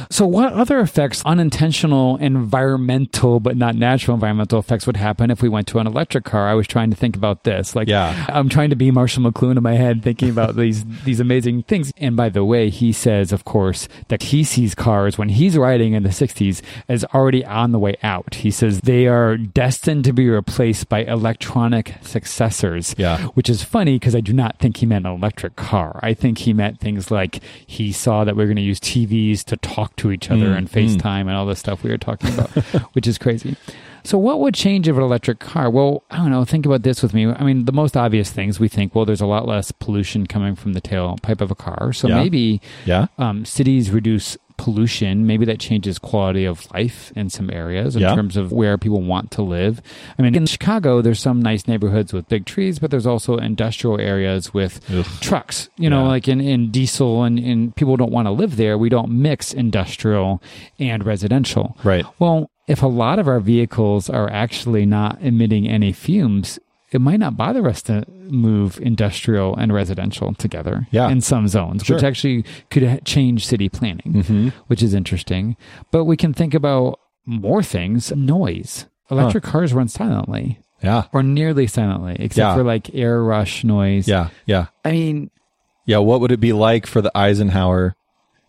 so what other effects, unintentional environmental, but not natural environmental effects would happen if we went to an electric car? I was trying to think about this. Like, yeah. I'm trying to be Marshall McLuhan in my head, thinking about these, these amazing things. And by the way, he says, of course, that he sees cars when he's riding in the sixties as already on the way out. He says they are destined to be replaced by electronic successors, yeah. which is funny because I do not think he meant an electric car. I think he meant things like he saw that we we're going to use T Vs to talk to each other mm, and FaceTime mm. and all this stuff we were talking about, which is crazy. So what would change of an electric car? Well, I don't know. Think about this with me. I mean, the most obvious things we think, well, there's a lot less pollution coming from the tailpipe of a car. So yeah. maybe yeah. Um, cities reduce pollution. Maybe that changes quality of life in some areas in yeah. terms of where people want to live. I mean, in Chicago, there's some nice neighborhoods with big trees, but there's also industrial areas with Ugh. trucks, you know, yeah. like in, in diesel and, and people don't want to live there. We don't mix industrial and residential. Right. Well, if a lot of our vehicles are actually not emitting any fumes, it might not bother us to move industrial and residential together yeah. in some zones, sure. which actually could ha- change city planning, mm-hmm. which is interesting. But we can think about more things. Noise. Electric huh. cars run silently. Yeah. Or nearly silently, except yeah. for like air rush noise. Yeah. Yeah. I mean... Yeah. What would it be like for the Eisenhower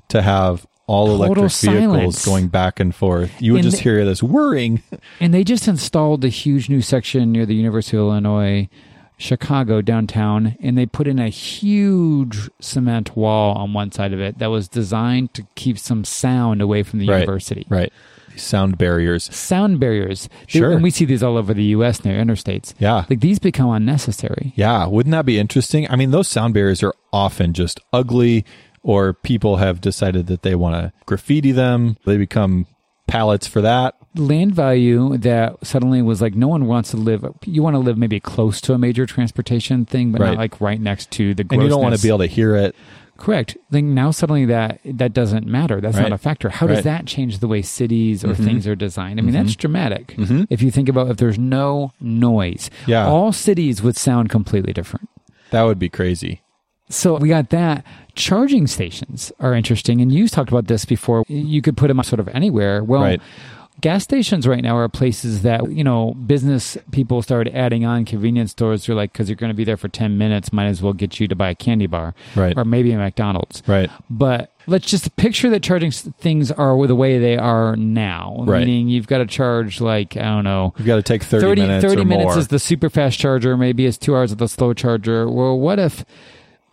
to have... all electric vehicles silence. Going back and forth. You would and just they, hear this whirring. And they just installed a huge new section near the University of Illinois, Chicago, downtown, and they put in a huge cement wall on one side of it that was designed to keep some sound away from the right, university. Right. Sound barriers. Sound barriers. They, sure. And we see these all over the U S near interstates. Yeah. Like these become unnecessary. Yeah. Wouldn't that be interesting? I mean, those sound barriers are often just ugly, or people have decided that they want to graffiti them. They become pallets for that. Land value that suddenly was like, no one wants to live. You want to live maybe close to a major transportation thing, but right. not like right next to the grossness. And you don't want to be able to hear it. Correct. Then now suddenly that that doesn't matter. That's right. not a factor. How right. does that change the way cities or mm-hmm. things are designed? I mean, mm-hmm. that's dramatic. Mm-hmm. If you think about if there's no noise, yeah. all cities would sound completely different. That would be crazy. So we got that. Charging stations are interesting. And you talked about this before. You could put them sort of anywhere. Well, right. gas stations right now are places that, you know, business people started adding on convenience stores. They're like, because you're going to be there for ten minutes, might as well get you to buy a candy bar. Right. Or maybe a McDonald's. Right. But let's just picture that charging things are the way they are now. Right. Meaning you've got to charge like, I don't know. You've got to take thirty minutes thirty or minutes more. Is the super fast charger. Maybe it's two hours of the slow charger. Well, what if...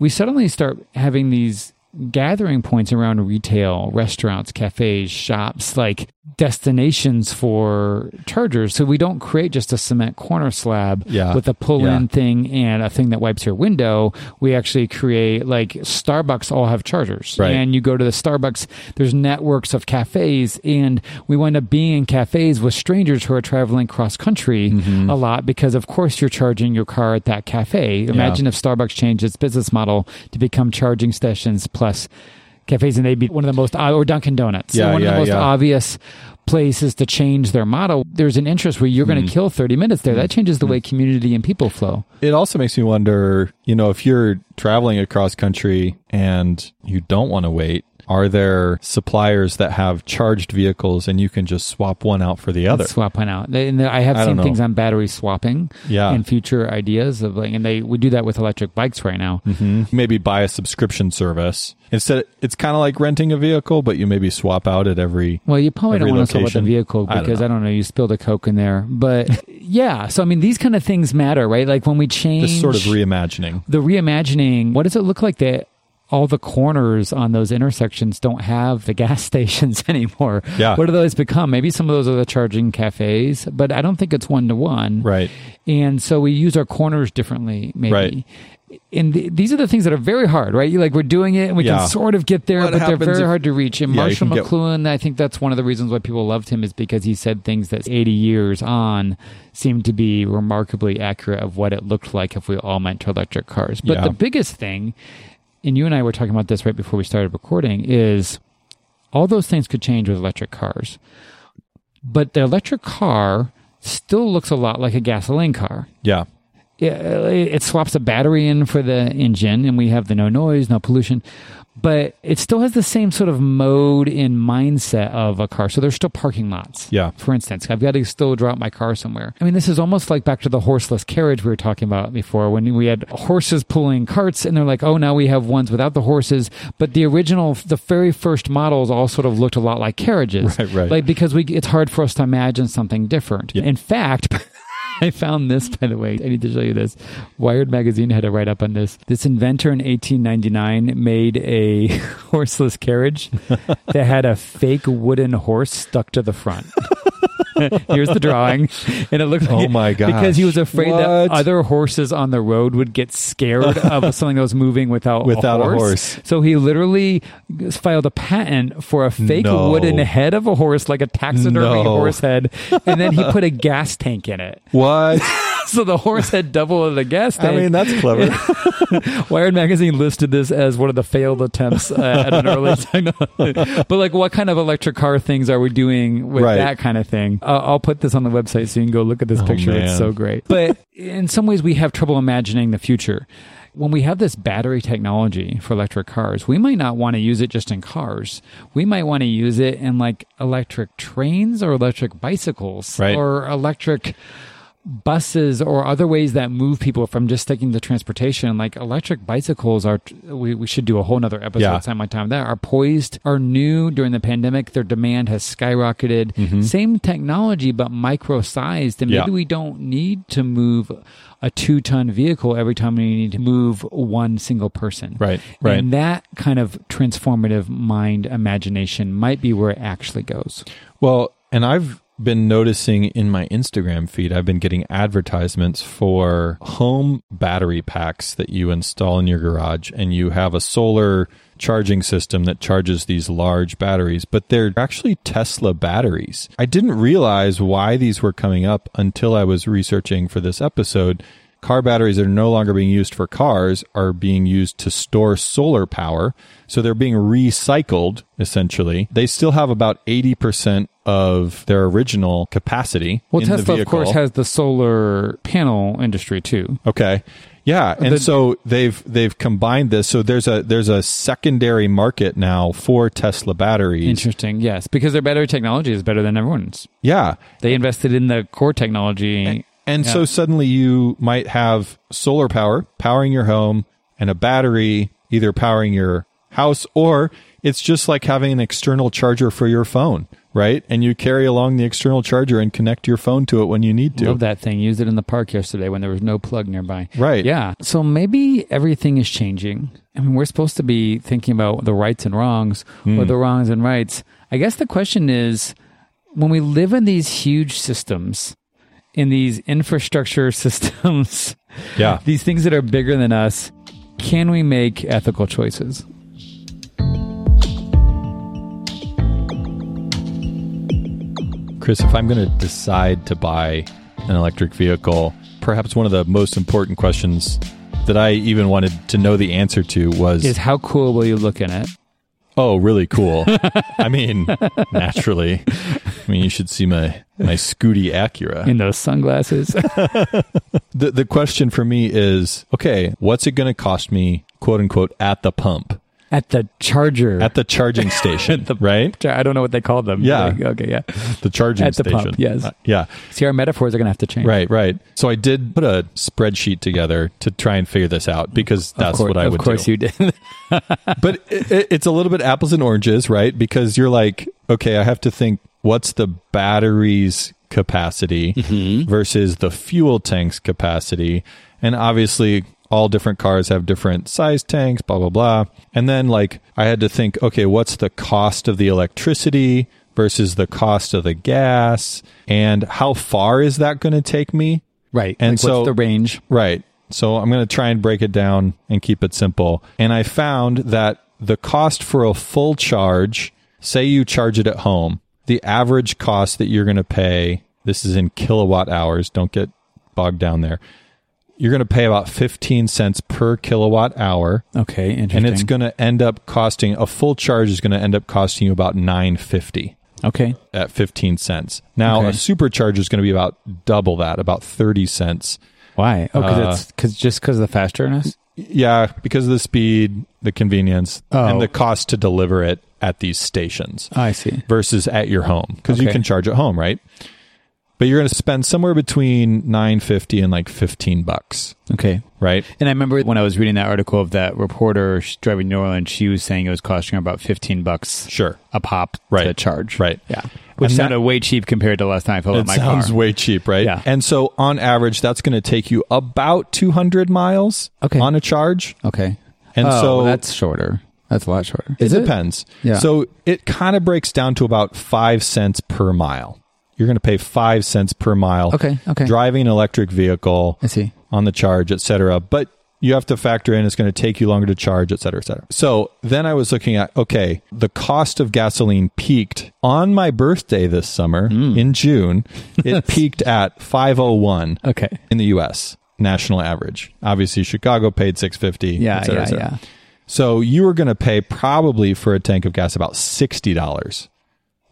we suddenly start having these gathering points around retail, restaurants, cafes, shops, like destinations for chargers. So we don't create just a cement corner slab yeah. with a pull-in yeah. thing and a thing that wipes your window. We actually create, like, Starbucks all have chargers. Right. And you go to the Starbucks, there's networks of cafes, and we wind up being in cafes with strangers who are traveling cross-country mm-hmm. a lot because, of course, you're charging your car at that cafe. Imagine yeah. if Starbucks changed its business model to become charging stations plus cafes, and they'd be one of the most, or Dunkin' Donuts, yeah, one yeah, of the most yeah. obvious places to change their model. There's an interest where you're mm. going to kill thirty minutes there. Mm. That changes the mm. way community and people flow. It also makes me wonder, you know, if you're traveling across country and you don't want to wait, are there suppliers that have charged vehicles and you can just swap one out for the other? Swap one out. And I have I seen things on battery swapping yeah. and future ideas of, like, and they would do that with electric bikes right now. Mm-hmm. Maybe buy a subscription service. Instead, it's kind of like renting a vehicle, but you maybe swap out at every Well, you probably don't want to swap out the vehicle because, I don't know, I don't know you spilled a Coke in there. But yeah, so I mean, these kind of things matter, right? Like when we change... This sort of reimagining. The reimagining, what does it look like that all the corners on those intersections don't have the gas stations anymore? Yeah. What do those become? Maybe some of those are the charging cafes, but I don't think it's one-to-one. Right. And so we use our corners differently, maybe. Right. And th- these are the things that are very hard, right? You, like, we're doing it and we yeah. can sort of get there, what but they're very if, hard to reach. And yeah, Marshall McLuhan, I think that's one of the reasons why people loved him, is because he said things that eighty years on seemed to be remarkably accurate of what it looked like if we all went to electric cars. But yeah. the biggest thing, and you and I were talking about this right before we started recording, is all those things could change with electric cars. But the electric car still looks a lot like a gasoline car. Yeah. It, it swaps a battery in for the engine, and we have the no noise, no pollution. But it still has the same sort of mode and mindset of a car. So there's still parking lots. Yeah. For instance, I've got to still drop my car somewhere. I mean, this is almost like back to the horseless carriage we were talking about before, when we had horses pulling carts, and they're like, oh, now we have ones without the horses. But the original, the very first models all sort of looked a lot like carriages. Right, right. Like, because we, it's hard for us to imagine something different. Yeah. In fact... I found this, by the way. I need to show you this. Wired Magazine had a write-up on this. This inventor in eighteen ninety-nine made a horseless carriage that had a fake wooden horse stuck to the front. Here's the drawing. And it looked like, oh my gosh. Because he was afraid what? that other horses on the road would get scared of something that was moving without, without a, horse. a horse. So he literally filed a patent for a fake no. wooden head of a horse, like a taxidermy no. horse head. And then he put a gas tank in it. What? So the horse had double of the gas tank. I mean, that's clever. Wired Magazine listed this as one of the failed attempts uh, at an early time. But, like, what kind of electric car things are we doing with right. that kind of thing? Uh, I'll put this on the website so you can go look at this oh, picture. Man. It's so great. But in some ways, we have trouble imagining the future. When we have this battery technology for electric cars, we might not want to use it just in cars. We might want to use it in, like, electric trains or electric bicycles right. or electric buses or other ways that move people from just sticking to transportation. Like, electric bicycles are, we, we should do a whole nother episode yeah. time on time that are poised, are new during the pandemic. Their demand has skyrocketed. Mm-hmm. Same technology, but micro-sized. And maybe yeah. we don't need to move a two-ton vehicle every time we need to move one single person. Right, right. And that kind of transformative mind imagination might be where it actually goes. Well, and I've been noticing in my Instagram feed, I've been getting advertisements for home battery packs that you install in your garage, and you have a solar charging system that charges these large batteries, but they're actually Tesla batteries. I didn't realize why these were coming up until I was researching for this episode. Car batteries that are no longer being used for cars are being used to store solar power. So they're being recycled, essentially. They still have about eighty percent of their original capacity. Well, in Tesla, the vehicle. Of course, has the solar panel industry, too. Okay. Yeah, and the, so they've they've combined this. So there's a there's a secondary market now for Tesla batteries. Interesting, yes, because their battery technology is better than everyone's. Yeah. They invested in the core technology. And, And yeah. so suddenly you might have solar power powering your home and a battery either powering your house or It's just like having an external charger for your phone, right? And you carry along the external charger and connect your phone to it when you need to. Love that thing. Used it in the park yesterday when there was no plug nearby. Right. Yeah. So maybe everything is changing. I mean, we're supposed to be thinking about the rights and wrongs mm. or the wrongs and rights. I guess the question is, when we live in these huge systems, in these infrastructure systems, yeah, these things that are bigger than us, can we make ethical choices? Chris, if I'm going to decide to buy an electric vehicle, perhaps one of the most important questions that I even wanted to know the answer to was... Is how cool will you look in it? Oh, really cool. I mean, naturally. I mean, you should see my, my Scooty Acura. In those sunglasses. the, the question for me is, okay, what's it going to cost me, quote unquote, at the pump? At the charger. At the charging station, the, right? I don't know what they call them. Yeah. Like, okay, yeah. The charging at the station. Pump, yes. Uh, yeah. See, our metaphors are going to have to change. Right, right. So I did put a spreadsheet together to try and figure this out because that's course, what I would do. Of course do. You did. But it, it, it's a little bit apples and oranges, right? Because you're like, okay, I have to think, what's the battery's capacity mm-hmm. versus the fuel tank's capacity? And obviously... all different cars have different size tanks, blah, blah, blah. And then like I had to think, okay, what's the cost of the electricity versus the cost of the gas? And how far is that going to take me? Right. And like, so what's the range? Right. So I'm going to try and break it down and keep it simple. And I found that the cost for a full charge, say you charge it at home, the average cost that you're going to pay, this is in kilowatt hours, don't get bogged down there. You're going to pay about fifteen cents per kilowatt hour. Okay, interesting. And it's going to end up costing, a full charge is going to end up costing you about nine fifty. Okay. At fifteen cents. Now, okay. A supercharger is going to be about double that, about thirty cents. Why? Oh, cause uh, it's, cause, just because of the fasterness? Yeah, because of the speed, the convenience, oh. and the cost to deliver it at these stations. Oh, I see. Versus at your home, because okay. you can charge at home, right? But you're going to spend somewhere between nine fifty and like fifteen bucks. Okay. Right? And I remember when I was reading that article of that reporter driving New Orleans, she was saying it was costing her about fifteen bucks sure. a pop right. to charge. Right. Yeah. Which and sounded that, way cheap compared to last time I filled up my car. It sounds way cheap, right? Yeah. And so on average, that's going to take you about two hundred miles okay. on a charge. Okay. And oh, so that's shorter. That's a lot shorter. It depends. It? Yeah. So it kind of breaks down to about five cents per mile. You're going to pay five cents per mile okay, okay. driving an electric vehicle I see. On the charge, et cetera. But you have to factor in it's going to take you longer to charge, et cetera, et cetera. So then I was looking at, okay, the cost of gasoline peaked on my birthday this summer mm. in June. It peaked at five oh one okay. in the U S national average. Obviously, Chicago paid six fifty, yeah, et cetera, yeah, et cetera. Yeah. So you were going to pay probably for a tank of gas about sixty dollars.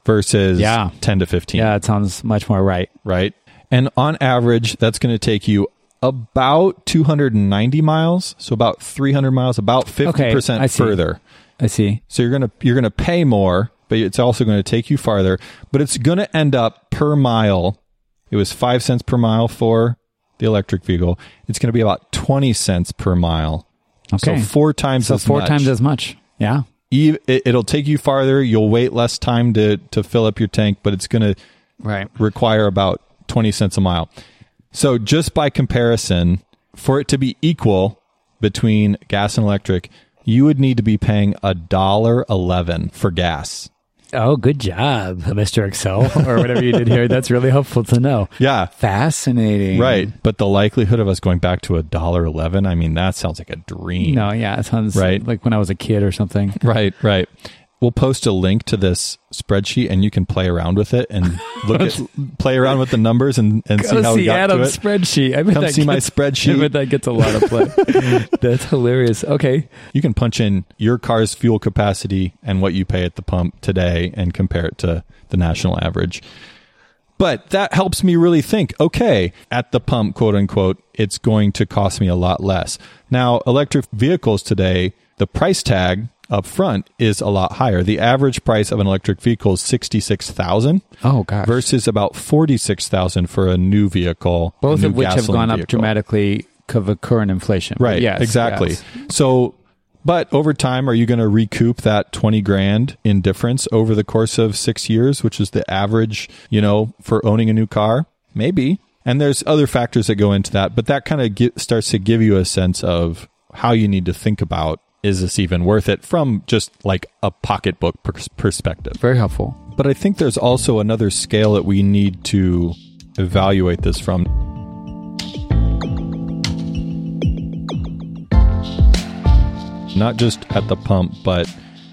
Versus yeah. ten to fifteen. Yeah, it sounds much more right. Right. And on average, that's going to take you about two hundred ninety miles, so about three hundred miles, about fifty percent okay, I further. I see. So you're going to you're going to pay more, but it's also going to take you farther, but it's going to end up per mile. It was five cents per mile for the electric vehicle. It's going to be about twenty cents per mile. Okay. So four times so as four much. So four times as much. Yeah. It'll take you farther. You'll wait less time to, to fill up your tank, but it's going to right. require about twenty cents a mile. So just by comparison, for it to be equal between gas and electric, you would need to be paying one dollar eleven for gas. Oh, good job, Mister Excel, or whatever you did here. That's really helpful to know. Yeah. Fascinating. Right. But the likelihood of us going back to one dollar eleven, I mean, that sounds like a dream. No, yeah. It sounds right? like when I was a kid or something. Right, right. We'll post a link to this spreadsheet, and you can play around with it and look at, play around with the numbers and, and see how see we got Adam's to it. Spreadsheet. I bet Come that see gets, my spreadsheet. I bet that gets a lot of play. That's hilarious. Okay. You can punch in your car's fuel capacity and what you pay at the pump today and compare it to the national average. But that helps me really think, okay, at the pump, quote unquote, it's going to cost me a lot less. Now, electric vehicles today, the price tag up front is a lot higher. The average price of an electric vehicle is sixty-six thousand dollars oh, gosh. Versus about forty-six thousand dollars for a new vehicle. Both of which have gone up vehicle. Dramatically because of current inflation. Right, yes, exactly. Yes. So But over time, are you going to recoup that twenty grand in difference over the course of six years, which is the average, you know, for owning a new car? Maybe. And there's other factors that go into that, but that kind of ge- starts to give you a sense of how you need to think about, is this even worth it from just like a pocketbook per- perspective? Very helpful. But I think there's also another scale that we need to evaluate this from. Not just at the pump, but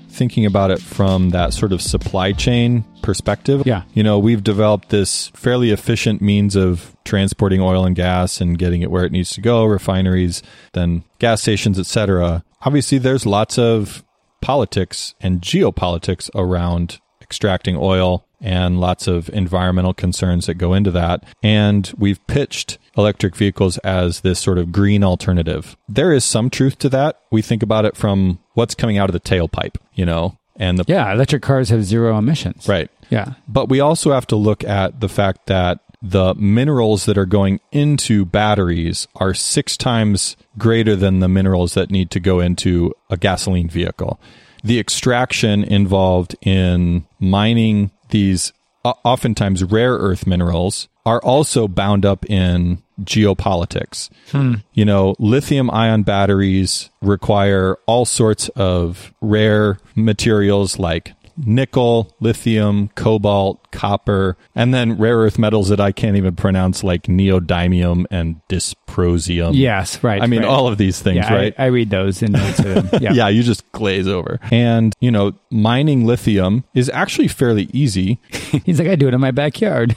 thinking about it from that sort of supply chain perspective. Yeah. You know, we've developed this fairly efficient means of transporting oil and gas and getting it where it needs to go, refineries, then gas stations, et cetera. Obviously, there's lots of politics and geopolitics around extracting oil and lots of environmental concerns that go into that. And we've pitched electric vehicles as this sort of green alternative. There is some truth to that. We think about it from what's coming out of the tailpipe, you know, and the... Yeah, electric cars have zero emissions. Right. Yeah. But we also have to look at the fact that the minerals that are going into batteries are six times greater than the minerals that need to go into a gasoline vehicle. The extraction involved in mining these oftentimes rare earth minerals are also bound up in geopolitics. Hmm. You know, lithium ion batteries require all sorts of rare materials like nickel, lithium, cobalt, copper, and then rare earth metals that I can't even pronounce, like neodymium and dysprosium. Yes, right. I mean, right. All of these things, yeah, right? I, I read those and them. Yeah. Yeah, you just glaze over. And, you know, mining lithium is actually fairly easy. He's like, I do it in my backyard.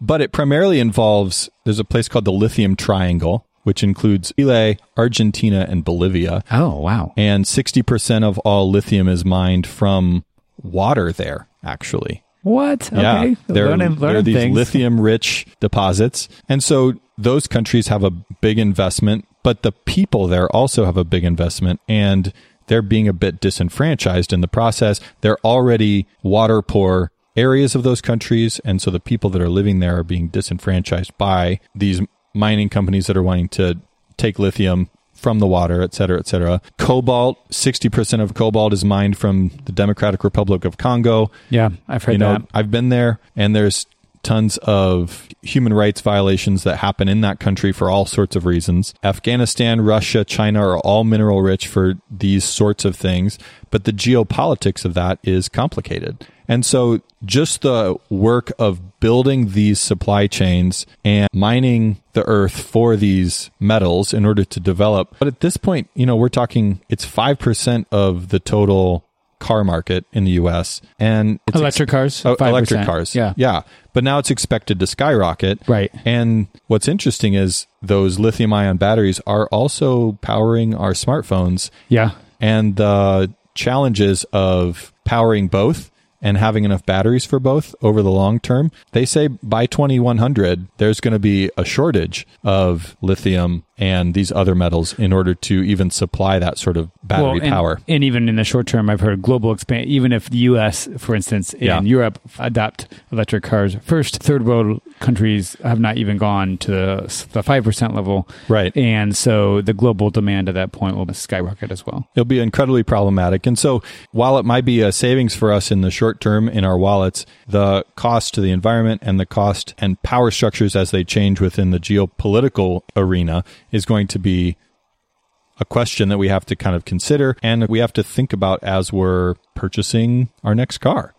But it primarily involves, there's a place called the Lithium Triangle, which includes Chile, Argentina, and Bolivia. Oh, wow. And sixty percent of all lithium is mined from water there, actually. What? Yeah, okay. They're, learn and learn they're these things. Lithium-rich deposits. And so those countries have a big investment, but the people there also have a big investment, and they're being a bit disenfranchised in the process. They're already water-poor areas of those countries, and so the people that are living there are being disenfranchised by these mining companies that are wanting to take lithium from the water, et cetera, et cetera. Cobalt, sixty percent of cobalt is mined from the Democratic Republic of Congo. Yeah, I've heard you know, that. I've been there, and there's tons of human rights violations that happen in that country for all sorts of reasons. Afghanistan, Russia, China are all mineral rich for these sorts of things, but the geopolitics of that is complicated. And so just the work of building these supply chains and mining the earth for these metals in order to develop. But at this point, you know, we're talking it's five percent of the total car market in the U S and it's electric ex- cars, oh, electric cars. Yeah. Yeah. But now it's expected to skyrocket. Right. And what's interesting is those lithium ion batteries are also powering our smartphones. Yeah. And the challenges of powering both and having enough batteries for both over the long term, they say by twenty one hundred, there's going to be a shortage of lithium and these other metals in order to even supply that sort of battery well, and, power. And even in the short term, I've heard global expansion, even if the U S, for instance, and yeah. Europe adopt electric cars, first, third world countries have not even gone to the, the five percent level. Right. And so the global demand at that point will skyrocket as well. It'll be incredibly problematic. And so while it might be a savings for us in the short term in our wallets, the cost to the environment and the cost and power structures as they change within the geopolitical arena is going to be a question that we have to kind of consider and we have to think about as we're purchasing our next car.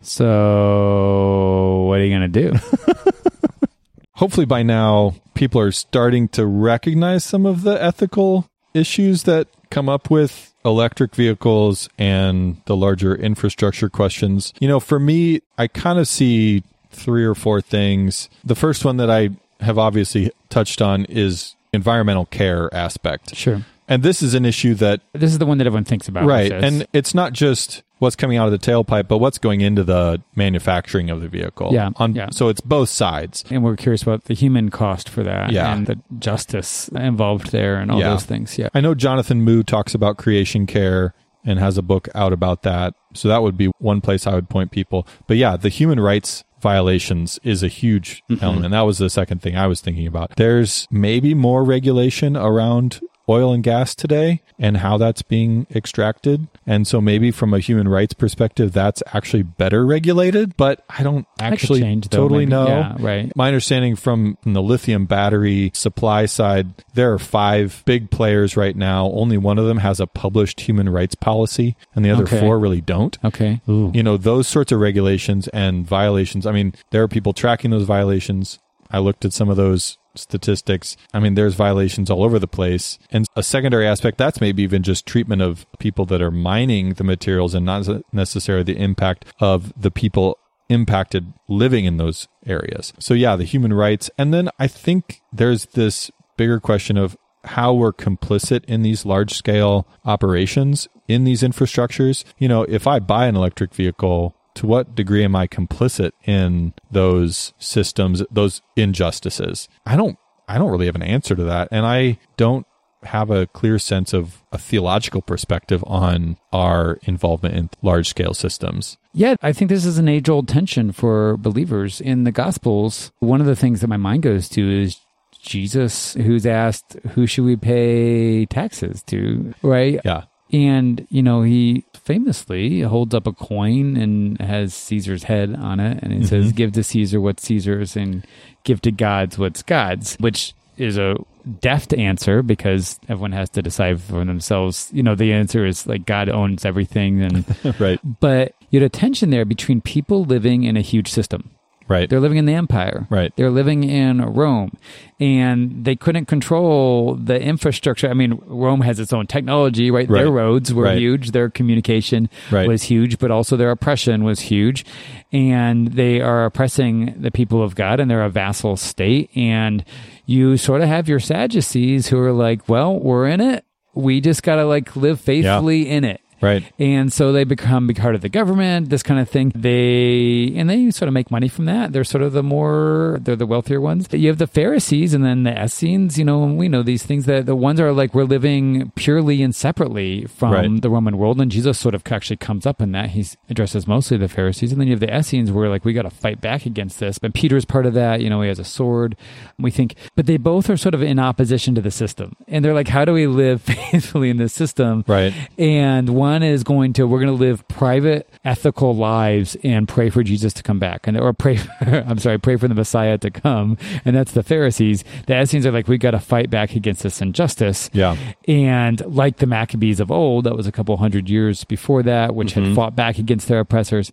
So what are you going to do? Hopefully by now, people are starting to recognize some of the ethical issues that come up with electric vehicles and the larger infrastructure questions. You know, for me, I kind of see three or four things. The first one that I have obviously touched on is environmental care aspect. Sure. And this is an issue that... This is the one that everyone thinks about. Right. And it's not just what's coming out of the tailpipe, but what's going into the manufacturing of the vehicle. Yeah. On, yeah. So it's both sides. And we're curious about the human cost for that yeah. and the justice involved there and all yeah. those things. Yeah. I know Jonathan Moo talks about creation care and has a book out about that. So that would be one place I would point people. But yeah, the human rights violations is a huge mm-hmm. element. That was the second thing I was thinking about. There's maybe more regulation around oil and gas today and how that's being extracted. And so maybe from a human rights perspective, that's actually better regulated, but I don't actually I change, though, totally maybe. know. Yeah, right. My understanding from the lithium battery supply side, there are five big players right now. Only one of them has a published human rights policy and the other okay. four really don't. Okay. Ooh. You know, those sorts of regulations and violations. I mean, there are people tracking those violations. I looked at some of those statistics. I mean, there's violations all over the place. And a secondary aspect, that's maybe even just treatment of people that are mining the materials and not necessarily the impact of the people impacted living in those areas. So yeah, the human rights. And then I think there's this bigger question of how we're complicit in these large-scale operations, in these infrastructures. You know, if I buy an electric vehicle, to what degree am I complicit in those systems, those injustices? I don't I don't really have an answer to that. And I don't have a clear sense of a theological perspective on our involvement in large-scale systems. Yeah, I think this is an age-old tension for believers. In the Gospels, one of the things that my mind goes to is Jesus, who's asked, who should we pay taxes to, right? Yeah. And, you know, he famously holds up a coin and has Caesar's head on it. And it mm-hmm. says, give to Caesar what's Caesar's and give to God's what's God's, which is a deft answer because everyone has to decide for themselves. You know, the answer is like God owns everything. And right. But you had a tension there between people living in a huge system. Right. They're living in the empire. Right. They're living in Rome. And they couldn't control the infrastructure. I mean, Rome has its own technology, right? right. Their roads were right. huge. Their communication right. was huge, but also their oppression was huge. And they are oppressing the people of God, and they're a vassal state. And you sort of have your Sadducees who are like, well, we're in it. We just got to like live faithfully yeah. in it. Right. And so they become big part of the government, this kind of thing. They, and they sort of make money from that. They're sort of the more, they're the wealthier ones. You have the Pharisees and then the Essenes, you know, and we know these things that the ones are like, we're living purely and separately from right. the Roman world. And Jesus sort of actually comes up in that. He addresses mostly the Pharisees. And then you have the Essenes where like, we got to fight back against this. But Peter's part of that, you know, he has a sword. We think, but they both are sort of in opposition to the system. And they're like, how do we live faithfully in this system? Right. And one One is going to, we're going to live private, ethical lives and pray for Jesus to come back. and Or pray, for, I'm sorry, pray for the Messiah to come. And that's the Pharisees. The Essenes are like, we got to fight back against this injustice. Yeah. And like the Maccabees of old, that was a couple hundred years before that, which mm-hmm. had fought back against their oppressors.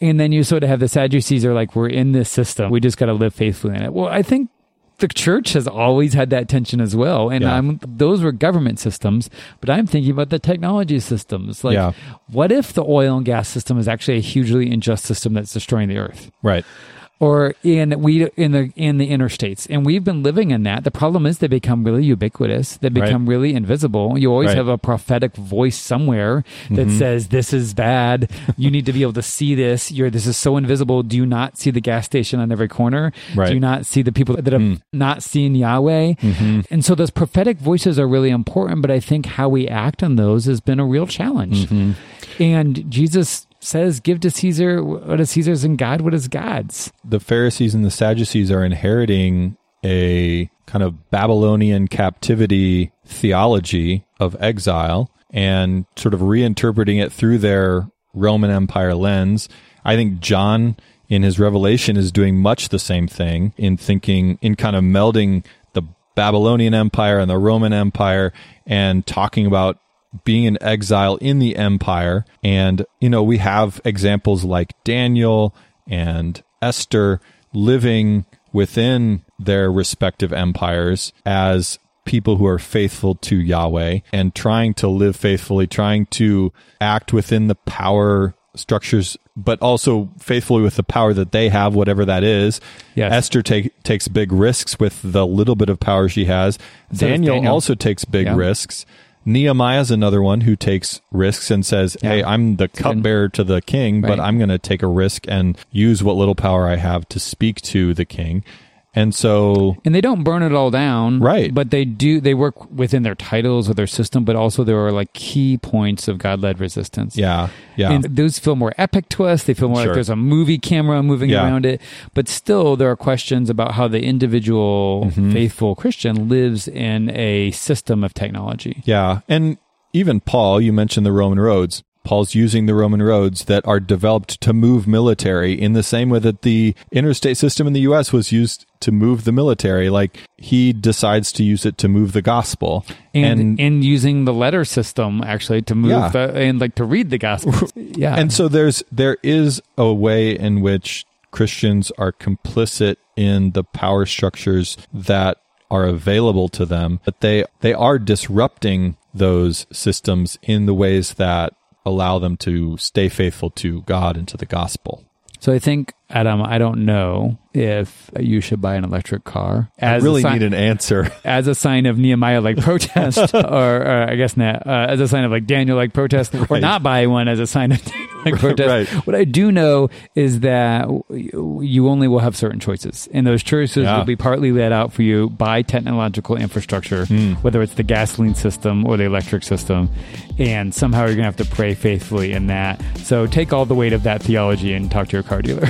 And then you sort of have the Sadducees are like, we're in this system. We just got to live faithfully in it. Well, I think the church has always had that tension as well. And yeah. I'm, those were government systems, but I'm thinking about the technology systems. Like, yeah. what if the oil and gas system is actually a hugely unjust system that's destroying the earth? Right. Or in we in the in the interstates, and we've been living in that. The problem is they become really ubiquitous. They become right. really invisible. You always right. have a prophetic voice somewhere that mm-hmm. says this is bad. You need to be able to see this. You're this is so invisible. Do you not see the gas station on every corner? Right. Do you not see the people that have mm. not seen Yahweh? Mm-hmm. And so those prophetic voices are really important. But I think how we act on those has been a real challenge. Mm-hmm. And Jesus says, give to Caesar what is Caesar's and God what is God's. The Pharisees and the Sadducees are inheriting a kind of Babylonian captivity theology of exile and sort of reinterpreting it through their Roman Empire lens. I think John in his Revelation is doing much the same thing in thinking, in kind of melding the Babylonian Empire and the Roman Empire and talking about being in exile in the empire. And, you know, we have examples like Daniel and Esther living within their respective empires as people who are faithful to Yahweh and trying to live faithfully, trying to act within the power structures, but also faithfully with the power that they have, whatever that is. Yes. Esther take, takes big risks with the little bit of power she has. So Daniel, Daniel also takes big yeah. risks. Nehemiah's another one who takes risks and says, hey, yeah. I'm the cupbearer to the king, right. but I'm going to take a risk and use what little power I have to speak to the king. And so... And they don't burn it all down. Right. But they do, they work within their titles or their system, but also there are like key points of God-led resistance. Yeah, yeah. And those feel more epic to us. They feel more sure. like there's a movie camera moving yeah. around it. But still, there are questions about how the individual mm-hmm. faithful Christian lives in a system of technology. Yeah. And even Paul, you mentioned the Roman roads. Paul's using the Roman roads that are developed to move military in the same way that the interstate system in the U S was used to move the military. Like, he decides to use it to move the gospel. And and, and using the letter system, actually, to move yeah. the, and like to read the gospel. Yeah. And so there's there is a way in which Christians are complicit in the power structures that are available to them, but they, they are disrupting those systems in the ways that allow them to stay faithful to God and to the gospel. So I think, Adam, I don't know if you should buy an electric car. As I really si- need an answer. As a sign of Nehemiah-like protest, or, or I guess not, uh, as a sign of like Daniel-like protest, right. or not buy one as a sign of Daniel-like protest. Right. What I do know is that you only will have certain choices, and those choices yeah. will be partly laid out for you by technological infrastructure, mm. whether it's the gasoline system or the electric system, and somehow you're going to have to pray faithfully in that. So take all the weight of that theology and talk to your car dealer.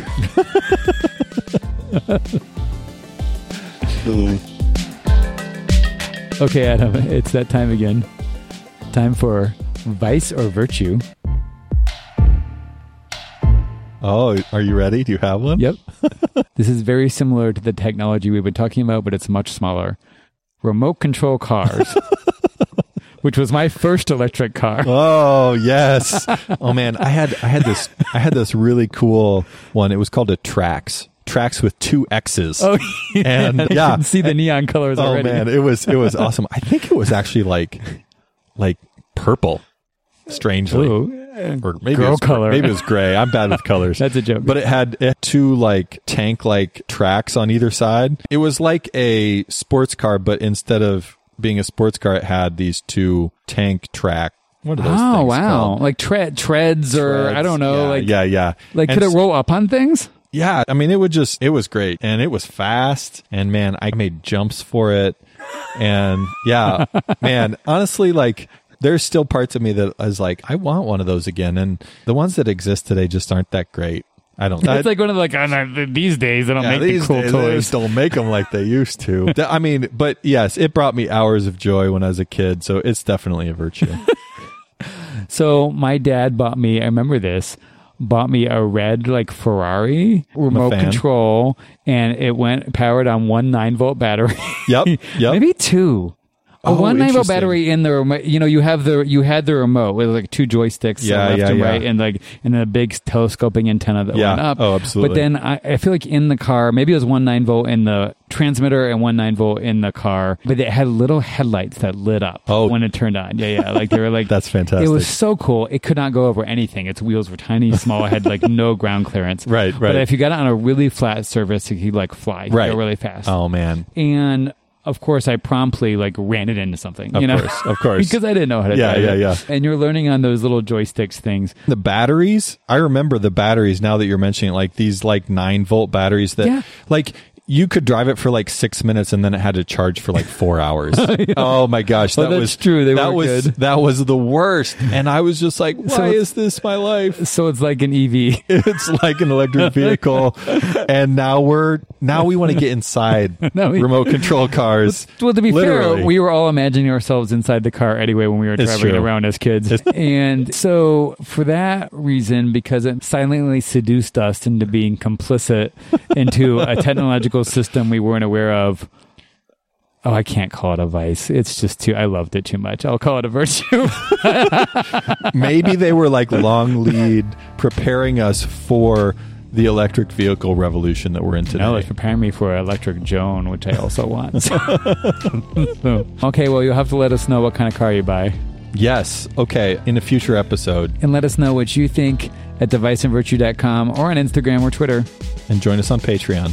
Okay, Adam, it's that time again. Time for Vice or Virtue. Oh, are you ready? Do you have one? Yep. This is very similar to the technology we've been talking about, but it's much smaller. Remote control cars. Which was my first electric car. Oh, yes. Oh man, I had I had this I had this really cool one. It was called a Trax. Trax with two X's. Oh, yeah. And yeah, I can see the neon colors oh, already. Oh man, it was it was awesome. I think it was actually like like purple, strangely. Ooh. Or maybe Girl it was, color. Maybe it was gray. I'm bad with colors. That's a joke. But it had, it had two like tank-like tracks on either side. It was like a sports car, but instead of being a sports car, it had these two tank track. What are those oh, things Oh, wow. called? Like tre- treads, treads or I don't know. Yeah, like Yeah, yeah. Like and could it roll up on things? Yeah. I mean, it would just, it was great. And it was fast. And man, I made jumps for it. And yeah, man, honestly, like there's still parts of me that is like, I want one of those again. And the ones that exist today just aren't that great. I don't know. It's like one of the, like, oh, no, these days they don't yeah, make the cool days, toys. They don't make them like they used to. I mean, but yes, it brought me hours of joy when I was a kid, so it's definitely a virtue. So my dad bought me, I remember this, bought me a red like Ferrari remote control, and it went powered on one nine-volt battery. Yep, yep. Maybe two. A oh, one nine volt battery in the remote. You know, you have the you had the remote with like two joysticks, yeah, left yeah, and yeah. right, and like and then a big telescoping antenna that yeah. went up. Oh, absolutely. But then I, I feel like in the car, maybe it was one nine volt in the transmitter and one nine volt in the car, but it had little headlights that lit up oh. when it turned on. Yeah, yeah, like they were like that's fantastic. It was so cool. It could not go over anything. Its wheels were tiny, small. It had like no ground clearance. Right, right. But if you got it on a really flat surface, it could like fly. You right, go really fast. Oh man, and. Of course, I promptly like ran it into something, you of know, course, of course, because I didn't know how to yeah, do it. Yeah, yeah, yeah. And you're learning on those little joysticks things. The batteries, I remember the batteries now that you're mentioning, like these like nine volt batteries that yeah. like you could drive it for like six minutes and then it had to charge for like four hours. yeah. Oh my gosh, that well, was true. They that were was good. That was the worst. And I was just like, why so is this my life? So it's like an E V. It's like an electric vehicle, and now we're now we want to get inside no, we, remote control cars. Well, to be Literally. fair, we were all imagining ourselves inside the car anyway when we were driving around as kids. It's and so for that reason, because it silently seduced us into being complicit into a technological system we weren't aware of. Oh, I can't call it a vice. It's just too, I loved it too much. I'll call it a virtue. Maybe they were like long lead preparing us for the electric vehicle revolution that we're in today. No, it's preparing me for electric Joan, which I also want. So. Okay, well, you'll have to let us know what kind of car you buy. Yes. Okay, in a future episode. And let us know what you think at vice and virtue dot com or on Instagram or Twitter. And join us on Patreon.